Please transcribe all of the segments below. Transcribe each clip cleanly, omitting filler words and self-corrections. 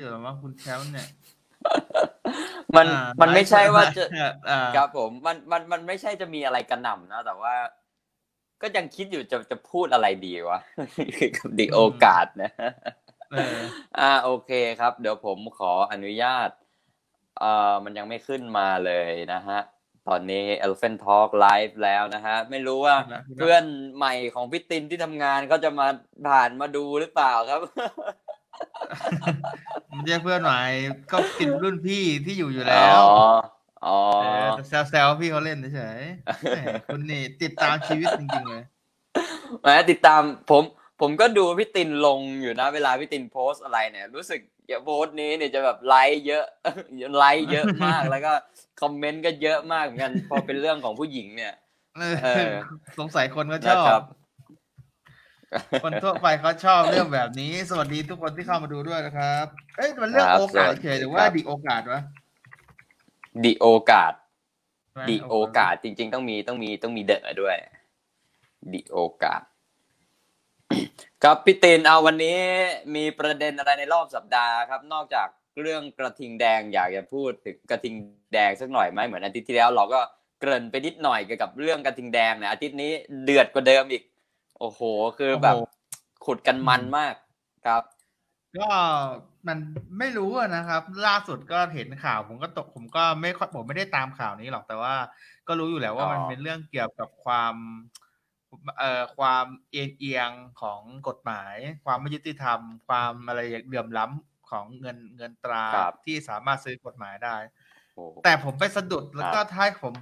เดี๋ยวว่าคุณแชมป์เนี่ยมันไม่ใช่ว่าจะครับผมมันไม่ใช่จะมีอะไรกระหน่ำนะแต่ว่าก็ยังคิดอยู่จะพูดอะไรดีวะกับดิโอกาสนะโอเคครับเดี๋ยวผมขออนุญาตมันยังไม่ขึ้นมาเลยนะฮะตอนนี้ Elephant Talk Live แล้วนะฮะไม่รู้ว่าเพื่อนใหม่ของพี่ตินที่ทำงานเขาจะมาผ่านมาดูหรือเปล่าครับมันเรียกเพื่อนใหม่ก็ตินรุ่นพี่ที่อยู่แล้วอ๋อแซวๆพี่เขาเล่นเฉยๆคุณนี่ติดตามชีวิตจริงๆเลยแหมติดตามผมก็ดูพี่ตินลงอยู่นะเวลาพี่ตินโพสอะไรเนี่ยรู้สึกโพสนี้เนี่ยจะแบบไลค์เยอะมากแล้วก็คอมเมนต์ก็เยอะมากเหมือนกันพอเป็นเรื่องของผู้หญิงเนี่ยสงสัยคนก็ชอบคนทั่วไปเขาชอบเรื่องแบบนี้สวัสดีทุกคนที่เข้ามาดูด้วยนะครับเอ้ยมันเรื่องโอกาสเฉยหรือว่าดิโอกาสวะดิโอกาสจริงๆต้องมีเดอะด้วยดิโอกาสครับพี่ตินเอาวันนี้มีประเด็นอะไรในรอบสัปดาห์ครับนอกจากเรื่องกระทิงแดงอยากจะพูดถึงกระทิงแดงสักหน่อยไหมเหมือนอาทิตย์ที่แล้วเราก็เกริ่นไปนิดหน่อยเกี่ยวกับเรื่องกระทิงแดงเนี่ยอาทิตย์นี้เดือดกว่าเดิมอีกโอ้โหคือแบบขุดกันมันมากครับก็มันไม่รู้นะครับล่าสุดก็เห็นข่าวผมไม่ได้ตามข่าวนี้หรอกแต่ว่าก็รู้อยู่แล้วว่ามันเป็นเรื่องเกี่ยวกับความเอียงของกฎหมายความไม่ยุติธรรมความอะไรเหลื่อมล้ำของเงินตราที่สามารถซื้อกฎหมายได้แต่ผมไปสะดุดแล้วก็ท้ายผม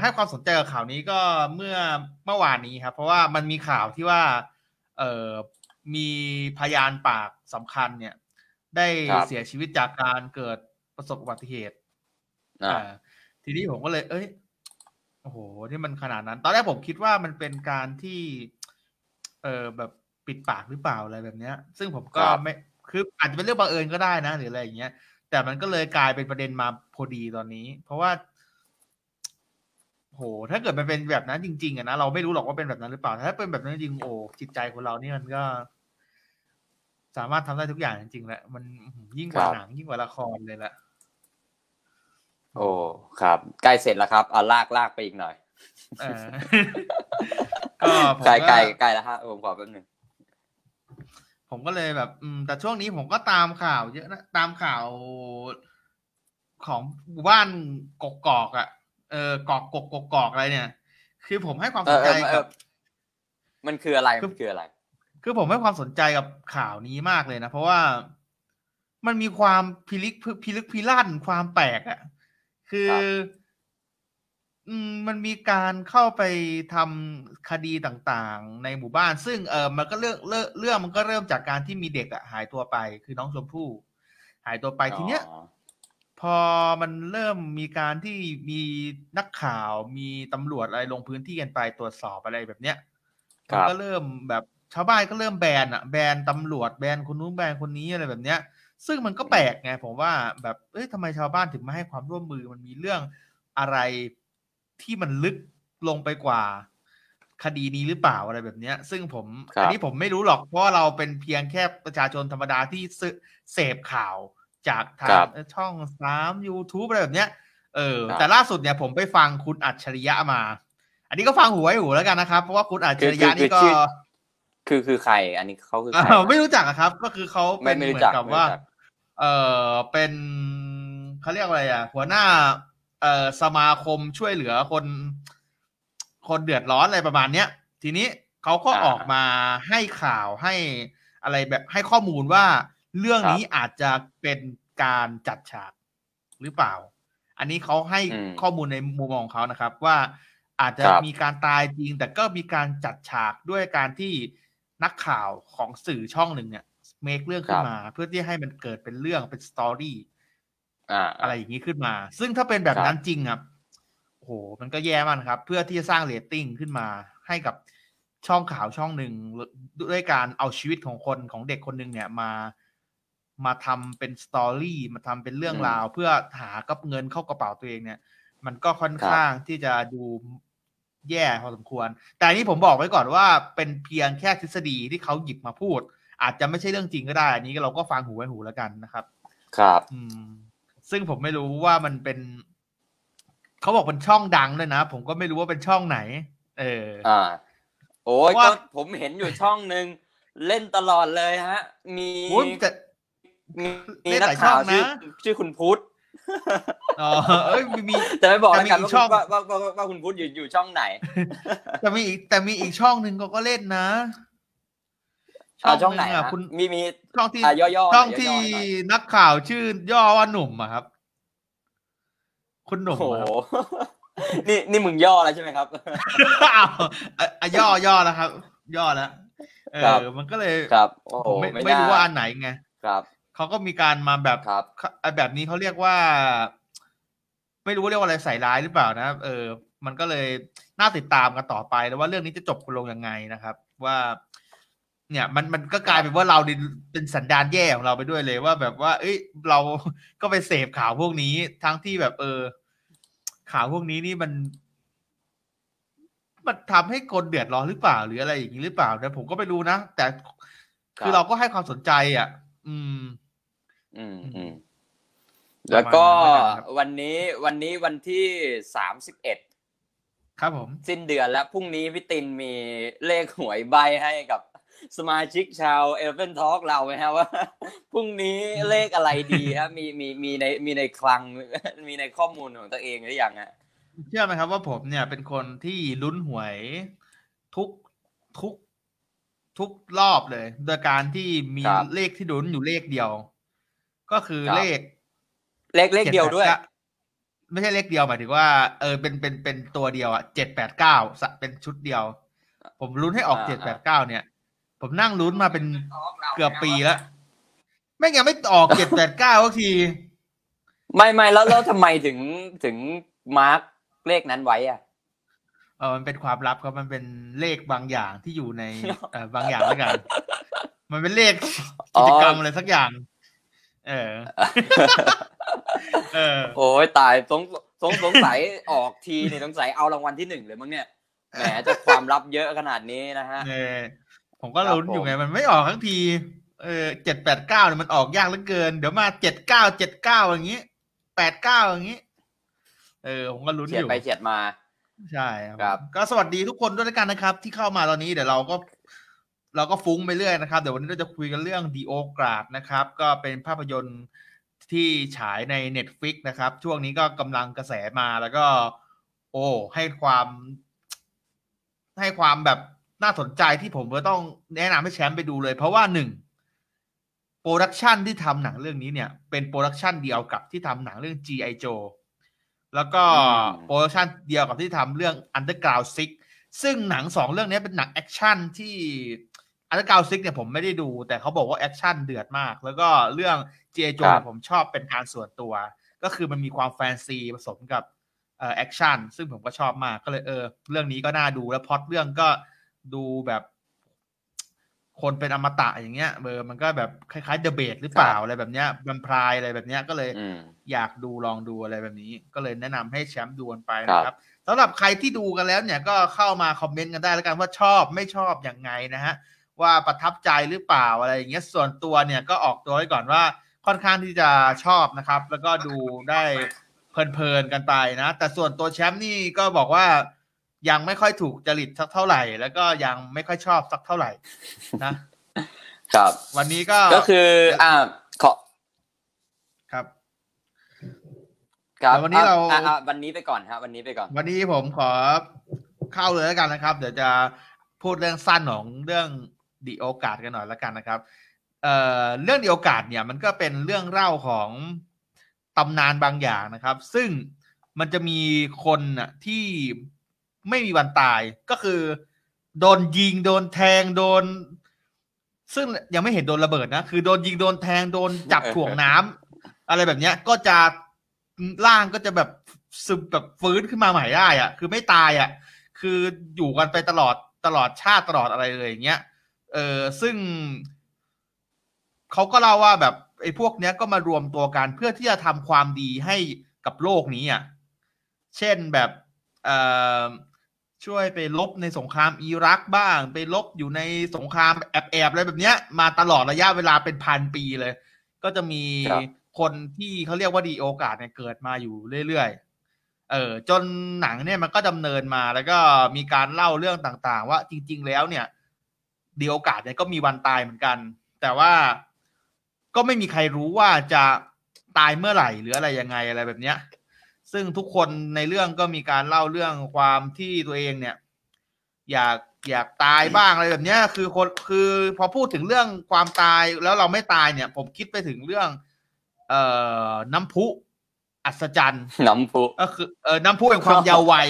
ให้ความสนใจกับข่าวนี้ก็เมื่อวานนี้ครับเพราะว่ามันมีข่าวที่ว่ามีพยานปากสำคัญเนี่ยได้เสียชีวิตจากการเกิดประสบอุบัติเหตุทีนี้ผมก็เลยเอ้ยโอ้โหที่มันขนาดนั้นตอนแรกผมคิดว่ามันเป็นการที่แบบปิดปากหรือเปล่าอะไรแบบเนี้ยซึ่งผมก็ไม่คืออาจจะเป็นเรื่องบังเอิญก็ได้นะหรืออะไรอย่างเงี้ยแต่มันก็เลยกลายเป็นประเด็นมาพอดีตอนนี้เพราะว่าโหถ้าเกิดมันเป็นแบบนั้นจริงๆอะนะเราไม่รู้หรอกว่าเป็นแบบนั้นหรือเปล่าถ้าเป็นแบบนั้นจริงโอ้จิตใจของเราเนี่ยมันก็สามารถทำได้ทุกอย่างจริงๆแหละมันยิ่งกว่าหนังยิ่งกว่าละครเลยแหละโอ้ครับใกล้เสร็จแล้วครับเอาลากไปอีกหน่อยก็ใกล้แล้วฮะผมขอแป๊บนึงผมก็เลยแบบแต่ช่วงนี้ผมก็ตามข่าวเยอะนะตามข่าวของบ้านกกอกอ่ะกอกอะไรเนี่ยคือผมให้ความสนใจกับมันคืออะไรคือผมให้ความสนใจกับข่าวนี้มากเลยนะเพราะว่ามันมีความพิลึกพิลั่นความแปลกอ่ะคือมันมีการเข้าไปทำคดีต่างๆในหมู่บ้านซึ่งมันก็เรื่องมันก็เริ่มจากการที่มีเด็กอ่ะหายตัวไปคือน้องชมพู่หายตัวไปทีเนี้ยพอมันเริ่มมีการที่มีนักข่าวมีตำรวจอะไรลงพื้นที่กันไปตรวจสอบอะไรแบบเนี้ยก็เริ่มแบบชาวบ้านก็เริ่มแบนตำรวจแบนคนนู้นแบนคนนี้อะไรแบบเนี้ยซึ่งมันก็แปลกไงผมว่าแบบเอ้ยทำไมชาวบ้านถึงไม่ให้ความร่วมมือมันมีเรื่องอะไรที่มันลึกลงไปกว่าคดีนี้หรือเปล่าอะไรแบบเนี้ยซึ่งผมอันนี้ผมไม่รู้หรอกเพราะเราเป็นเพียงแค่ประชาชนธรรมดาที่เสพข่าวจากทางช่อง3 YouTube อะไรแบบเนี้ยแต่ล่าสุดเนี่ยผมไปฟังคุณอัจฉริยะมาอันนี้ก็ฟังหูไว้หูแล้วกันนะครับเพราะว่าคุณอัจฉริยะนี่ก็คือใครอันนี้เขาคือใครไม่รู้จักครับก็คือเขาเป็นเหมือนกับว่าเป็นเขาเรียกอะไรอ่ะหัวหน้าสมาคมช่วยเหลือคนเดือดร้อนอะไรประมาณเนี้ยทีนี้เขาก็ออกมาให้ข่าวให้อะไรแบบให้ข้อมูลว่าเรื่องนี้อาจจะเป็นการจัดฉากหรือเปล่าอันนี้เขาให้ข้อมูลในมุมมองเขานะครับว่าอาจจะมีการตายจริงแต่ก็มีการจัดฉากด้วยการที่นักข่าวของสื่อช่องหนึ่งเนี่ยเมคเรื่องขึ้นมาเพื่อที่ให้มันเกิดเป็นเรื่องเป็นสตอรี่อะไรอย่างนี้ขึ้นมาซึ่งถ้าเป็นแบบนั้นจริงครับโอ้โหมันก็แย่มากครับเพื่อที่จะสร้างเรตติ้งขึ้นมาให้กับช่องข่าวช่องหนึ่งด้วยการเอาชีวิตของคนของเด็กคนหนึ่งเนี่ยมาทำเป็นสตอรี่มาทำเป็นเรื่องราวเพื่อหากับเงินเข้ากระเป๋าตัวเองเนี่ยมันก็ค่อนข้างที่จะดูแย่พอสมควรแต่นี้ผมบอกไว้ก่อนว่าเป็นเพียงแค่ทฤษฎีที่เขาหยิบมาพูด อาจจะไม่ใช่เรื่องจริงก็ได้อันนี้เราก็ฟังหูไว้หูแล้วกันนะครับครับซึ่งผมไม่รู้ว่ามันเป็นเขาบอกเป็นช่องดังเลยนะผมก็ไม่รู้ว่าเป็นช่องไหนโอ้ยก็ผมเห็นอยู่ช่องนึงเล่นตลอดเลยฮะมีนักข่าวชื่อคุณพุทธมีแต่ไม่บอกนะครับว่าคุณพุทธอยู่ช่องไหนแต่มีอีกช่องนึงก็เล่นนะช่องไหนอ่ะคุณมีช่องที่ย่อๆช่องที่นักข่าวชื่อย่อว่าหนุ่มอ่ะครับคุณหนุ่มโอ้นี่มึงย่อแล้วใช่ไหมครับย่อแล้วครับย่อแล้วมันก็เลยไม่รู้ว่าอันไหนไงเขาก็มีการมาแบบนี้เขาเรียกว่าไม่รู้เรียกว่าอะไรใส่ร้ายหรือเปล่านะมันก็เลยน่าติดตามกันต่อไปแล้วว่าเรื่องนี้จะจบลงยังไงนะครับว่าเนี่ยมันก็กลายเป็นว่าเราเป็นสันดานแย่ของเราไปด้วยเลยว่าแบบว่าเอ้ยเราก็ไปเสพข่าวพวกนี้ทั้งที่แบบข่าวพวกนี้นี่มันทำให้คนเดือดร้อนหรือเปล่าหรืออะไรอย่างนี้หรือเปล่าเนี่ยผมก็ไม่รู้นะแต่คือเราก็ให้ความสนใจอ่ะแล้วก็วันนี้วันที่31ครับผมสิ้นเดือนแล้วพรุ่งนี้พี่ตินมีเลขหวยใบให้กับสมาชิกชาวเอเวนทอล์กเราไหมครับว่าพรุ่งนี้เลขอะไรดีครับมีในคลังมีในข้อมูลของตัวเองหรือยังฮะเชื่อไหมครับว่าผมเนี่ยเป็นคนที่ลุ้นหวยทุกรอบเลยโดยการที่มีเลขที่ลุ้นอยู่เลขเดียวก็คือเลขเดียวด้วยไม่ใช่เลขเดียวหมายถึงว่าเป็นตัวเดียวอ่ะ789เป็นชุดเดียวผมลุ้นให้ออก789เนี่ยผมนั่งลุ้นมาเป็นเกือบปีแล้วไม่ยังไม่ออก789สักทีไม่แล้วทำไมถึงมาร์คเลขนั้นไว้อ่ะมันเป็นความลับครับมันเป็นเลขบางอย่างที่อยู่ในบางอย่างแล้วกันมันเป็นเลขกิจกรรมอะไรสักอย่างโอ้ยตายสงสัยออกทีเนี่ยสงสัยเอารางวัลที่1เลยมั้งเนี่ยแหมจะความลับเยอะขนาดนี้นะฮะผมก็ลุ้นอยู่ไงมันไม่ออกทั้งที789เนี่ยมันออกยากเหลือเกินเดี๋ยวมา79อย่างงี้89อย่างงี้ผมก็ลุ้นอยู่เฉียดไปเฉียดมาใช่ครับก็สวัสดีทุกคนด้วยกันนะครับที่เข้ามาตอนนี้เดี๋ยวเราก็ฟุ้งไปเรื่อยนะครับเดี๋ยววันนี้เราจะคุยกันเรื่องดีโอกราดนะครับก็เป็นภาพยนตร์ที่ฉายใน Netflix นะครับช่วงนี้ก็กำลังกระแสมาแล้วก็ให้ความแบบน่าสนใจที่ผมก็ต้องแนะนำให้แชมป์ไปดูเลยเพราะว่า1โปรดักชันที่ทำหนังเรื่องนี้เนี่ยเป็นโปรดักชันเดียวกับที่ทำหนังเรื่อง G.I. Joe แล้วก็โปรดักชันเดียวกับที่ทำเรื่อง Underground 6ซึ่งหนัง2เรื่องนี้เป็นหนังแอคชั่นที่ Underground 6เนี่ยผมไม่ได้ดูแต่เขาบอกว่าแอคชั่นเดือดมากแล้วก็เรื่อง G.I. Joe ผมชอบเป็นการส่วนตัวก็คือมันมีความแฟนซีผสมกับแอคชั่นซึ่งผมก็ชอบมากก็เลยเรื่องนี้ก็น่าดูแล้วพล็อตเรื่องก็ดูแบบคนเป็นอมตะอย่างเงี้ยมันก็แบบคล้ายๆเดอะเบทหรือเปล่าอะไรแบบเนี้ยแวมไพร์อะไรแบบเนี้ยก็เลยอยากดูลองดูอะไรแบบนี้ก็เลยแนะนำให้แชมป์ดูกันไปนะครับสำหรับใครที่ดูกันแล้วเนี่ยก็เข้ามาคอมเมนต์กันได้แล้วกันว่าชอบไม่ชอบยังไงนะฮะว่าประทับใจหรือเปล่าอะไรอย่างเงี้ยส่วนตัวเนี่ยก็ออกตัวไว้ก่อนว่าค่อนข้างที่จะชอบนะครับแล้วก็ดูได้เพลินๆกันไปนะแต่ส่วนตัวแชมป์นี่ก็บอกว่ายังไม่ค่อยถูกจริตสักเท่าไหร่แล้วก็ยังไม่ค่อยชอบสักเท่าไหร่นะครับวันนี้ก็คือขอครับครับวันนี้เราวันนี้ไปก่อนครับวันนี้ไปก่อนวันนี้ผมขอเข้าเลยแล้วกันนะครับเดี๋ยวจะพูดเรื่องสั้นของเรื่องดีโอกาสกันหน่อยแล้วกันนะครับเรื่องดีโอกาสเนี่ยมันก็เป็นเรื่องเล่าของตำนานบางอย่างนะครับซึ่งมันจะมีคนน่ะที่ไม่มีวันตายก็คือโดนยิงโดนแทงโดนซึ่งยังไม่เห็นโดนระเบิดนะคือโดนยิงโดนแทงโดนจับถ่วงน้ำอะไรแบบเนี้ยก็จะร่างก็จะแบบซึมแบบฟื้นขึ้นมาใหม่ได้อ่ะคือไม่ตายอ่ะคืออยู่กันไปตลอดชาติตลอดอะไรเลยอย่างเงี้ยซึ่งเขาก็เล่าว่าแบบไอ้พวกเนี้ยก็มารวมตัวกันเพื่อที่จะทำความดีให้กับโลกนี้อ่ะเช่นแบบ ช่วยไปลบในสงครามอิรักบ้างไปลบอยู่ในสงครามแอบอะไรแบบเนี้ยมาตลอดระยะเวลาเป็นพันปีเลยก็จะมีคนที่เขาเรียกว่าดีโอกาสเนี่ยเกิดมาอยู่เรื่อยๆจนหนังเนี่ยมันก็ดำเนินมาแล้วก็มีการเล่าเรื่องต่างๆว่าจริงๆแล้วเนี่ยดีโอกาสเนี่ยก็มีวันตายเหมือนกันแต่ว่าก็ไม่มีใครรู้ว่าจะตายเมื่อไหร่หรืออะไรยังไงอะไรแบบเนี้ยซึ่งทุกคนในเรื่องก็มีการเล่าเรื่องความที่ตัวเองเนี่ยอยากตายบ้างอะไรแบบเนี้ยคือพอพูดถึงเรื่องความตายแล้วเราไม่ตายเนี่ยผมคิดไปถึงเรื่องน้ำพุอัศจรรย์น้ำพุก็คือน้ำพุเป็นความยาววัย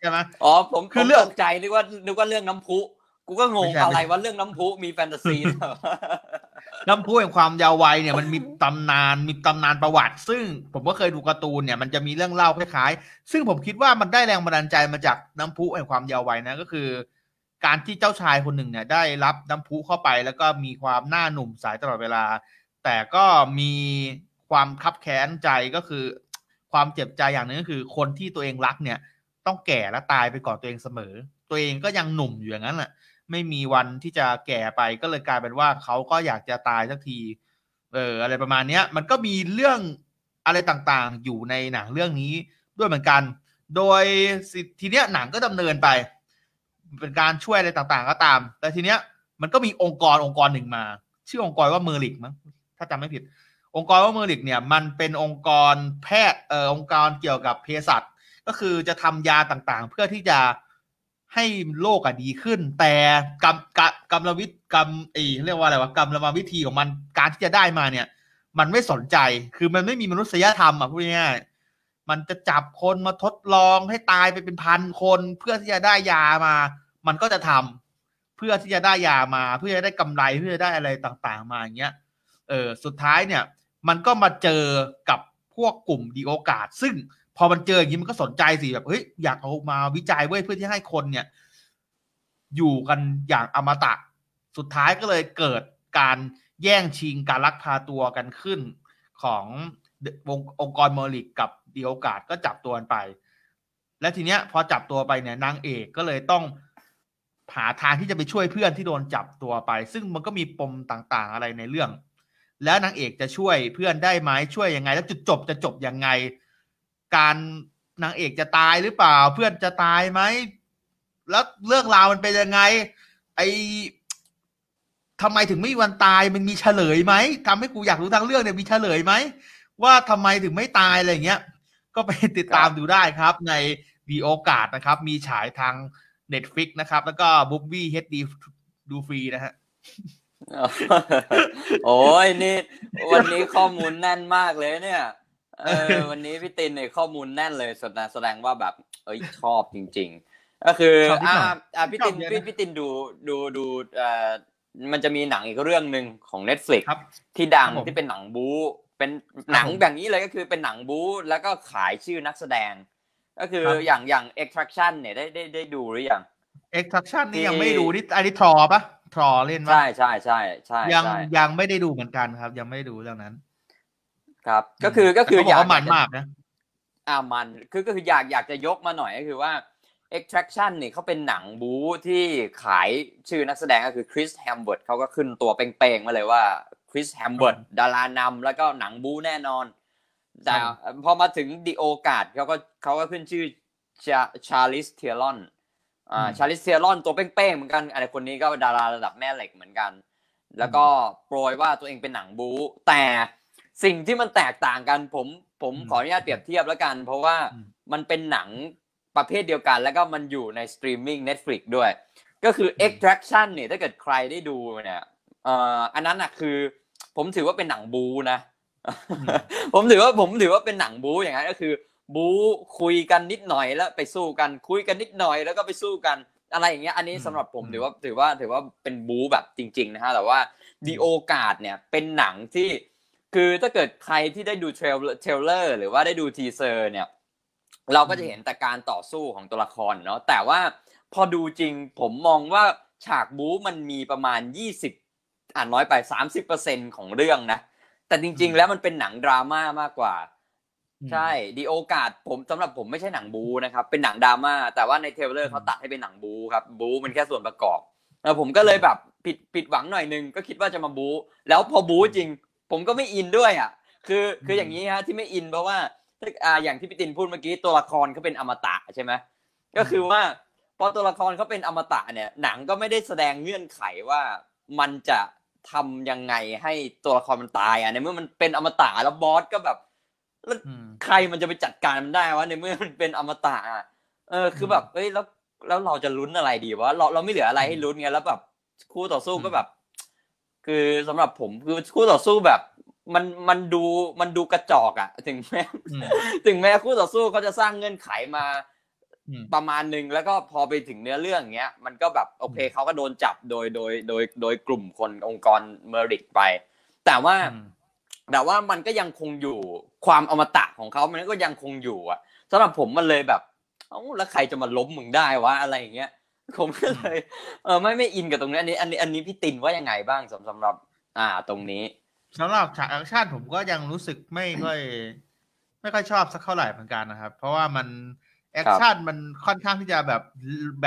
ใช่ไหมอ๋อผมคือเรื่องใจนึกว่าเรื่องน้ำพุกูก็งงอะไรว่าเรื่องน้ำพุมีแฟนตาซีน้ำพุแห่งความยาววัยเนี่ยมันมีตำนานประวัติซึ่งผมก็เคยดูการ์ตูนเนี่ยมันจะมีเรื่องเล่าคล้ายๆซึ่งผมคิดว่ามันได้แรงบันดาลใจมาจากน้ำพุแห่งความยาววัยนะก็คือการที่เจ้าชายคนหนึ่งเนี่ยได้รับน้ำพุเข้าไปแล้วก็มีความหน้าหนุ่มสายตลอดเวลาแต่ก็มีความคับแค้นใจก็คือความเจ็บใจอย่างนึงก็คือคนที่ตัวเองรักเนี่ยต้องแก่และตายไปก่อนตัวเองเสมอตัวเองก็ยังหนุ่มอยู่อย่างนั้นแหละไม่มีวันที่จะแก่ไปก็เลยกลายเป็นว่าเขาก็อยากจะตายสักทีอะไรประมาณนี้มันก็มีเรื่องอะไรต่างๆอยู่ในหนังเรื่องนี้ด้วยเหมือนกันโดยทีเนี้ยหนังก็ดำเนินไปเป็นการช่วยอะไรต่างๆก็ตามแต่ทีเนี้ยมันก็มีองค์กรหนึ่งมาชื่อองค์กรว่าเมอริกมั้งถ้าจำไม่ผิดองค์กรว่าเมอริกเนี่ยมันเป็นองค์กรแพทย์องค์กรเกี่ยวกับเภสัชก็คือจะทำยาต่างๆเพื่อที่จะให้โลกดีขึ้นแต่เรียกว่าอะไรวะกรรมละวิธีของมันการที่จะได้มาเนี่ยมันไม่สนใจคือมันไม่มีมนุษยธรรมอ่ะพูดง่ายๆมันจะจับคนมาทดลองให้ตายไปเป็นพันคนเพื่อที่จะได้ยามามันก็จะทำเพื่อที่จะได้ยามาเพื่อจะได้กำไรเพื่อจะได้อะไรต่างๆมาอย่างเงี้ยสุดท้ายเนี่ยมันก็มาเจอกับพวกกลุ่มดีโอกาสซึ่งพอมันเจออย่างนี้มันก็สนใจสิแบบเฮ้ยอยากเอามาวิจัยเว้ยเพื่อที่ให้คนเนี่ยอยู่กันอย่างอมตะสุดท้ายก็เลยเกิดการแย่งชิงการลักพาตัวกันขึ้นขององค์กรเมอริกกับดีโอกาสก็จับตัวกันไปและทีเนี้ยพอจับตัวไปเนี่ยนางเอกก็เลยต้องหาทางที่จะไปช่วยเพื่อนที่โดนจับตัวไปซึ่งมันก็มีปมต่างๆอะไรในเรื่องแล้วนางเอกจะช่วยเพื่อนได้ไหมช่วยยังไงแล้วจุดจบจะจบยังไงการนางเอกจะตายหรือเปล่าเพื่อนจะตายไหมแล้วเรื่องราวมันเป็นยังไงทำไมถึงไม่มีวันตายมันมีเฉลยไหมทำให้กูอยากรู้ทั้งเรื่องเนี่ยมีเฉลยไหมว่าทำไมถึงไม่ตายอะไรเงี้ยก็ไปติดตามดูได้ครับในมีโอกาสนะครับมีฉายทาง Netflix นะครับแล้วก็ Movie HD ดูฟรีนะฮะโอ้ยนี่วันนี้ข้อมูลแน่นมากเลยเนี่ยวันนี้พี่ตินเนี่ยข้อมูลแน่นเลยแสดงว่าแบบชอบจริงๆก็คือพี่ตินดูมันจะมีหนังอีกเรื่องนึงของ Netflix ที่ดังที่เป็นหนังบู๊เป็นหนังแบบนี้เลยก็คือเป็นหนังบู๊แล้วก็ขายชื่อนักแสดงก็คืออย่าง Extraction เนี่ยได้ดูหรือยัง Extraction นี่ยังไม่ดูนี่อันนี้ทอป่ะทอเล่นป่ะใช่ยังไม่ได้ดูเหมือนกันครับยังไม่ได้ดูเรื่องนั้นครับก็คืออยากมันมากนะมันคืออยากจะยกมาหน่อยก็คือว่า Extraction นี่เขาเป็นหนังบู๊ที่ขายชื่อนักแสดงก็คือคริสแฮมเวิร์ดเขาก็ขึ้นตัวเป่งๆมาเลยว่าคริสแฮมเวิร์ดดารานำแล้วก็หนังบู๊แน่นอนแต่พอมาถึง The Ogard เขาก็ขึ้นชื่อชาร์ลิสเทียรอนชาร์ลิสเทียรอนตัวเป่งๆเหมือนกันอะไรคนนี้ก็ดาราระดับแม่เหล็กเหมือนกันแล้วก็โปรยว่าตัวเองเป็นหนังบู๊แต่สิ่งที่มันแตกต่างกันผมขออนุญาตเปรียบเทียบแล้วกันเพราะว่ามันเป็นหนังประเภทเดียวกันแล้วก็มันอยู่ในสตรีมมิ่ง Netflix ด้วยก็คือ Extraction เนี่ยถ้าเกิดใครได้ดูเนี่ยอันนั้นน่ะคือผมถือว่าเป็นหนังบู๊นะ ผมถือว่าเป็นหนังบู๊อย่างนั้นก็คือบู๊คุยกันนิดหน่อยแล้วไปสู้กันคุยกันนิดหน่อยแล้วก็ไปสู้กันอะไรอย่างเงี้ยอันนี้สำหรับผมถือว่าเป็นบู๊แบบจริงๆนะฮะแต่ว่า The Ogard เนี่ยเป็นหนังที่คือถ้าเกิดใครที่ได้ดูเทรลเลอร์หรือว่าได้ดูทีเซอร์เนี่ยเราก็จะเห็นแต่การต่อสู้ของตัวละครเนาะแต่ว่าพอดูจริงผมมองว่าฉากบู๊มันมีประมาณ20น้อยไป 30% ของเรื่องนะแต่จริงๆแล้วมันเป็นหนังดราม่ามากกว่า ใช่ดีโอกาสผมสำหรับผมไม่ใช่หนังบูนะครับเป็นหนังดราม่าแต่ว่าในเทรลเลอร์เขาตัดให้เป็นหนังบูครับบูมันแค่ส่วนประกอบแล้วผมก็เลยแบบผิดหวังหน่อยนึงก็คิดว่าจะมาบูแล้วพอบูจริงผมก็ไม่อินด้วยอ่ะคืออย่างนี้ฮะที่ไม่อินเพราะว่าอย่างที่พี่ตินพูดเมื่อกี้ตัวละครเขาเป็นอมตะใช่ไหมก็คือว่าพอตัวละครเขาเป็นอมตะเนี่ยหนังก็ไม่ได้แสดงเงื่อนไขว่ามันจะทำยังไงให้ตัวละครมันตายอ่ะในเมื่อมันเป็นอมตะแล้วบอสก็แบบแล้วใครมันจะไปจัดการมันได้วะในเมื่อมันเป็นอมตะอ่ะคือแบบเอ้ยแล้วเราจะลุ้นอะไรดีวะเราไม่เหลืออะไรให้ลุ้นไงแล้วแบบคู่ต่อสู้ก็แบบคือสำหรับผมคือคู่ต่อสู้แบบมันดูกระจอกอ่ะถึงแม้คู่ต่อสู้เขาจะสร้างเงื่อนไขมาประมาณนึงแล้วก็พอไปถึงเนื้อเรื่องเงี้ยมันก็แบบโอเคเขาก็โดนจับโดยกลุ่มคนองค์กรเมอริกไปแต่ว่ามันก็ยังคงอยู่ความอมตะของเขามันก็ยังคงอยู่อ่ะสำหรับผมมันเลยแบบเอ้าแล้วใครจะมาล้มมึงได้วะอะไรอย่างเงี้ยผมก็เลยไม่อินกับตรงนี้อันนี้พี่ตินว่ายังไงบ้างสำหรับตรงนี้สำหรับฉากแอคชั่นผมก็ยังรู้สึกไม่ค่อยชอบสักเท่าไหร่เหมือนกันนะครับเพราะว่ามันแอคชั่นมันค่อนข้างที่จะแบ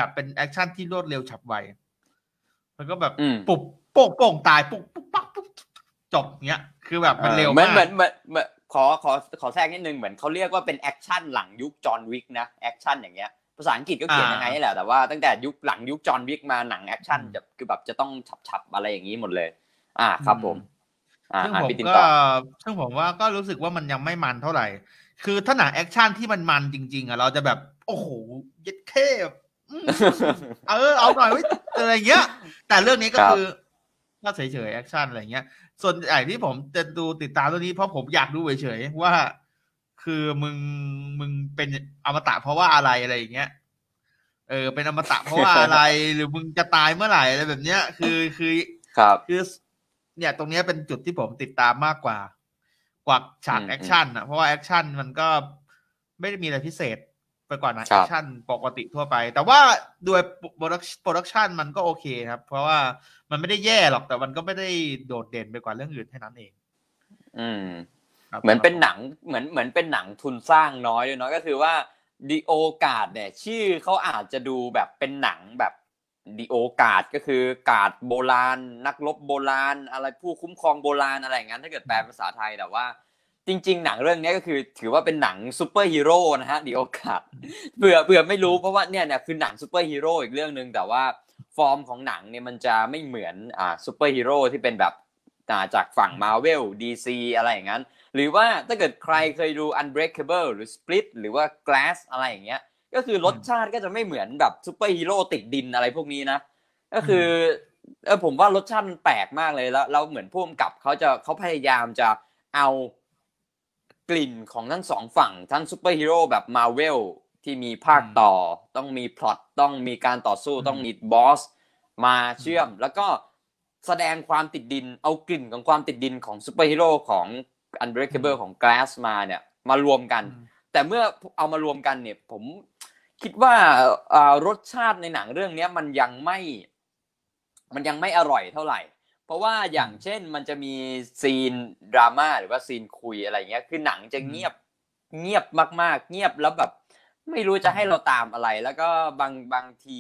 บเป็นแอคชั่นที่รวดเร็วฉับไวมันก็แบบปุ๊บโป่งตายปุ๊บปุ๊บปั๊บปุ๊บจบเงี้ยคือแบบมันเร็วมากเหมือนขอแทรกนิดนึงเหมือนเขาเรียกว่าเป็นแอคชั่นหลังยุคจอห์นวิกนะแอคชั่นอย่างเงี้ยภาษาอังกฤษก็เขียนยังไงแหละแต่ว่าตั้งแต่ยุคหลังยุคจอห์นวิกมาหนังแอคชั่นจะคือแบบจะต้องฉับอะไรอย่างนี้หมดเลยครับผมซึ่งผมว่าก็รู้สึกว่ามันยังไม่มันเท่าไหร่คือถ้าหนังแอคชั่นที่มันจริงๆอ่ะเราจะแบบโอ้โหเย็ดเข้มเอาหน่อยไว้อะไรเงี้ยแต่เรื่องนี้ก็คือก็เฉยๆแอคชั่นอะไรเงี้ยส่วนใหญ่ที่ผมจะดูติดตามตัวนี้เพราะผมอยากดูเฉยๆว่าคือมึงเป็นอมตะเพราะว่าอะไรอย่างเงี้ยเป็นอมตะเพราะว่าอะไรหรือมึงจะตายเมื่อไหร่อะไรแบบเนี้ยคือเนี่ยตรงนี้เป็นจุดที่ผมติดตามมากกว่าฉากแอคชั่นนะเพราะว่าแอคชั่นมันก็ไม่ได้มีอะไรพิเศษไปกว่าหนังแอคชั่นปกติทั่วไปแต่ว่าด้วยโปรดักชันมันก็โอเคครับเพราะว่ามันไม่ได้แย่หรอกแต่มันก็ไม่ได้โดดเด่นไปกว่าเรื่องอื่นแค่นั้นเองเหมือนเป็นหนังทุนสร้างน้อยด้วยเนาะก็คือว่าดิโอกาดเนี่ยชื่อเขาอาจจะดูแบบเป็นหนังแบบดิโอกาดก็คือกาดโบราณนักรบโบราณอะไรผู้คุ้มครองโบราณอะไรอย่างนั้นถ้าเกิดแปลภาษาไทยแต่ว่าจริงๆหนังเรื่องนี้ก็คือถือว่าเป็นหนังซูเปอร์ฮีโร่นะฮะดิโอกาดเผื่อไม่รู้เพราะว่าเนี่ยคือหนังซูเปอร์ฮีโร่อีกเรื่องนึงแต่ว่าฟอร์มของหนังเนี่ยมันจะไม่เหมือนซูเปอร์ฮีโร่ที่เป็นแบบจากฝั่ง Marvel DC อะไรอย่างนั้นหรือว่าถ้าเกิดใครเคยดู Unbreakable หรือ Split หรือว่า Glass อะไรอย่างเงี้ยก็คือรสชาติก็จะไม่เหมือนแบบซุปเปอร์ฮีโร่ติดดินอะไรพวกนี้นะก็คือผมว่ารสชาติมันแปลกมากเลยแล้วเราเหมือนพุ่มกับเขาพยายามจะเอากลิ่นของทั้งสองฝั่งทั้งซุปเปอร์ฮีโร่แบบ Marvel ที่มีภาคต่อต้องมีพล็อตต้องมีการต่อสู้ต้องมีบอสมาเชื่อมแล้วก็แสดงความติดดินเอากลิ่นของความติดดินของซุปเปอร์ฮีโร่ของ Unbreakable ของ Glass มาเนี่ยมารวมกันแต่เมื่อเอามารวมกันเนี่ยผมคิดว่ารสชาติในหนังเรื่องนี้มันยังไม่อร่อยเท่าไหร่เพราะว่าอย่างเช่นมันจะมีซีนดราม่าหรือว่าซีนคุยอะไรเงี้ยคือหนังจะเงียบมากๆเงียบแล้วแบบไม่รู้จะให้เราตามอะไรแล้วก็บางที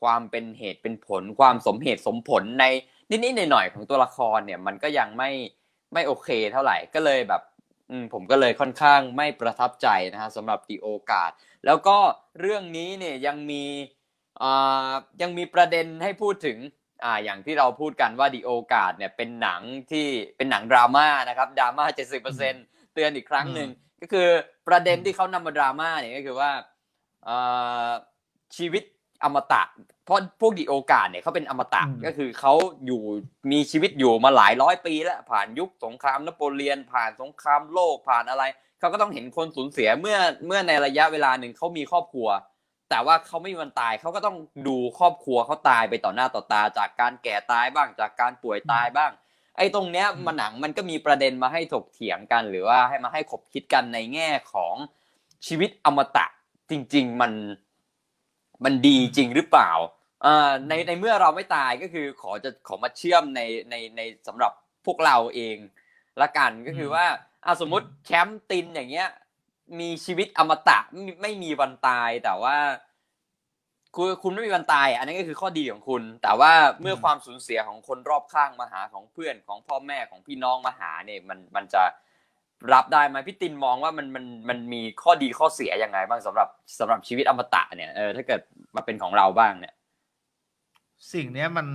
ความเป็นเหตุเป็นผลความสมเหตุสมผลในนิดๆหน่อยๆของตัวละครเนี่ยมันก็ยังไม่โอเคเท่าไหร่ก็เลยแบบผมก็เลยค่อนข้างไม่ประทับใจนะฮะสำหรับดีโอกาสแล้วก็เรื่องนี้เนี่ยยังมีประเด็นให้พูดถึงอย่างที่เราพูดกันว่าดีโอกาสเนี่ยเป็นหนังที่เป็นหนังดราม่านะครับดราม่า 70% เตือนอีกครั้งหนึ่งก็คือประเด็นที่เขานำมาดราม่าเนี่ยก็คือว่าชีวิตอมตะเพราะพวกดีโอกาสเนี่ยเขาเป็นอมตะก็คือเขาอยู่มีชีวิตอยู่มาหลายร้อยปีแล้วผ่านยุคสงครามนโปเลียนผ่านสงครามโลกผ่านอะไรเขาก็ต้องเห็นคนสูญเสียเมื่อในระยะเวลาหนึ่งเขามีครอบครัวแต่ว่าเขาไม่มีวันตายเขาก็ต้องดูครอบครัวเขาตายไปต่อหน้าต่อตาจากการแก่ตายบ้างจากการป่วยตายบ้างไอ้ตรงเนี้ยมันหนังมันก็มีประเด็นมาให้ถกเถียงกันหรือว่าให้มาให้ขบคิดกันในแง่ของชีวิตอมตะจริงๆมันดีจริงหรือเปล่าในเมื่อเราไม่ตายก็คือขอมาเชื่อมในสำหรับพวกเราเองละกันก็คือว่า สมมุติแชมป์ตินอย่างเงี้ยมีชีวิตอมตะไม่มีวันตายแต่ว่าคุณไม่มีวันตายอันนั้นก็คือข้อดีของคุณแต่ว่าเมื่อความสูญเสียของคนรอบข้างมาหาของเพื่อนของพ่อแม่ของพี่น้องมาหาเนี่ยมันจะรับได้ไหมพี่ตินมองว่ามันมีข้อดีข้อเสียยังไงบ้างสำหรับชีวิตอมตะเนี่ยถ้าเกิดมาเป็นของเราบ้างเนี่ยสิ่งเนี้ยมัน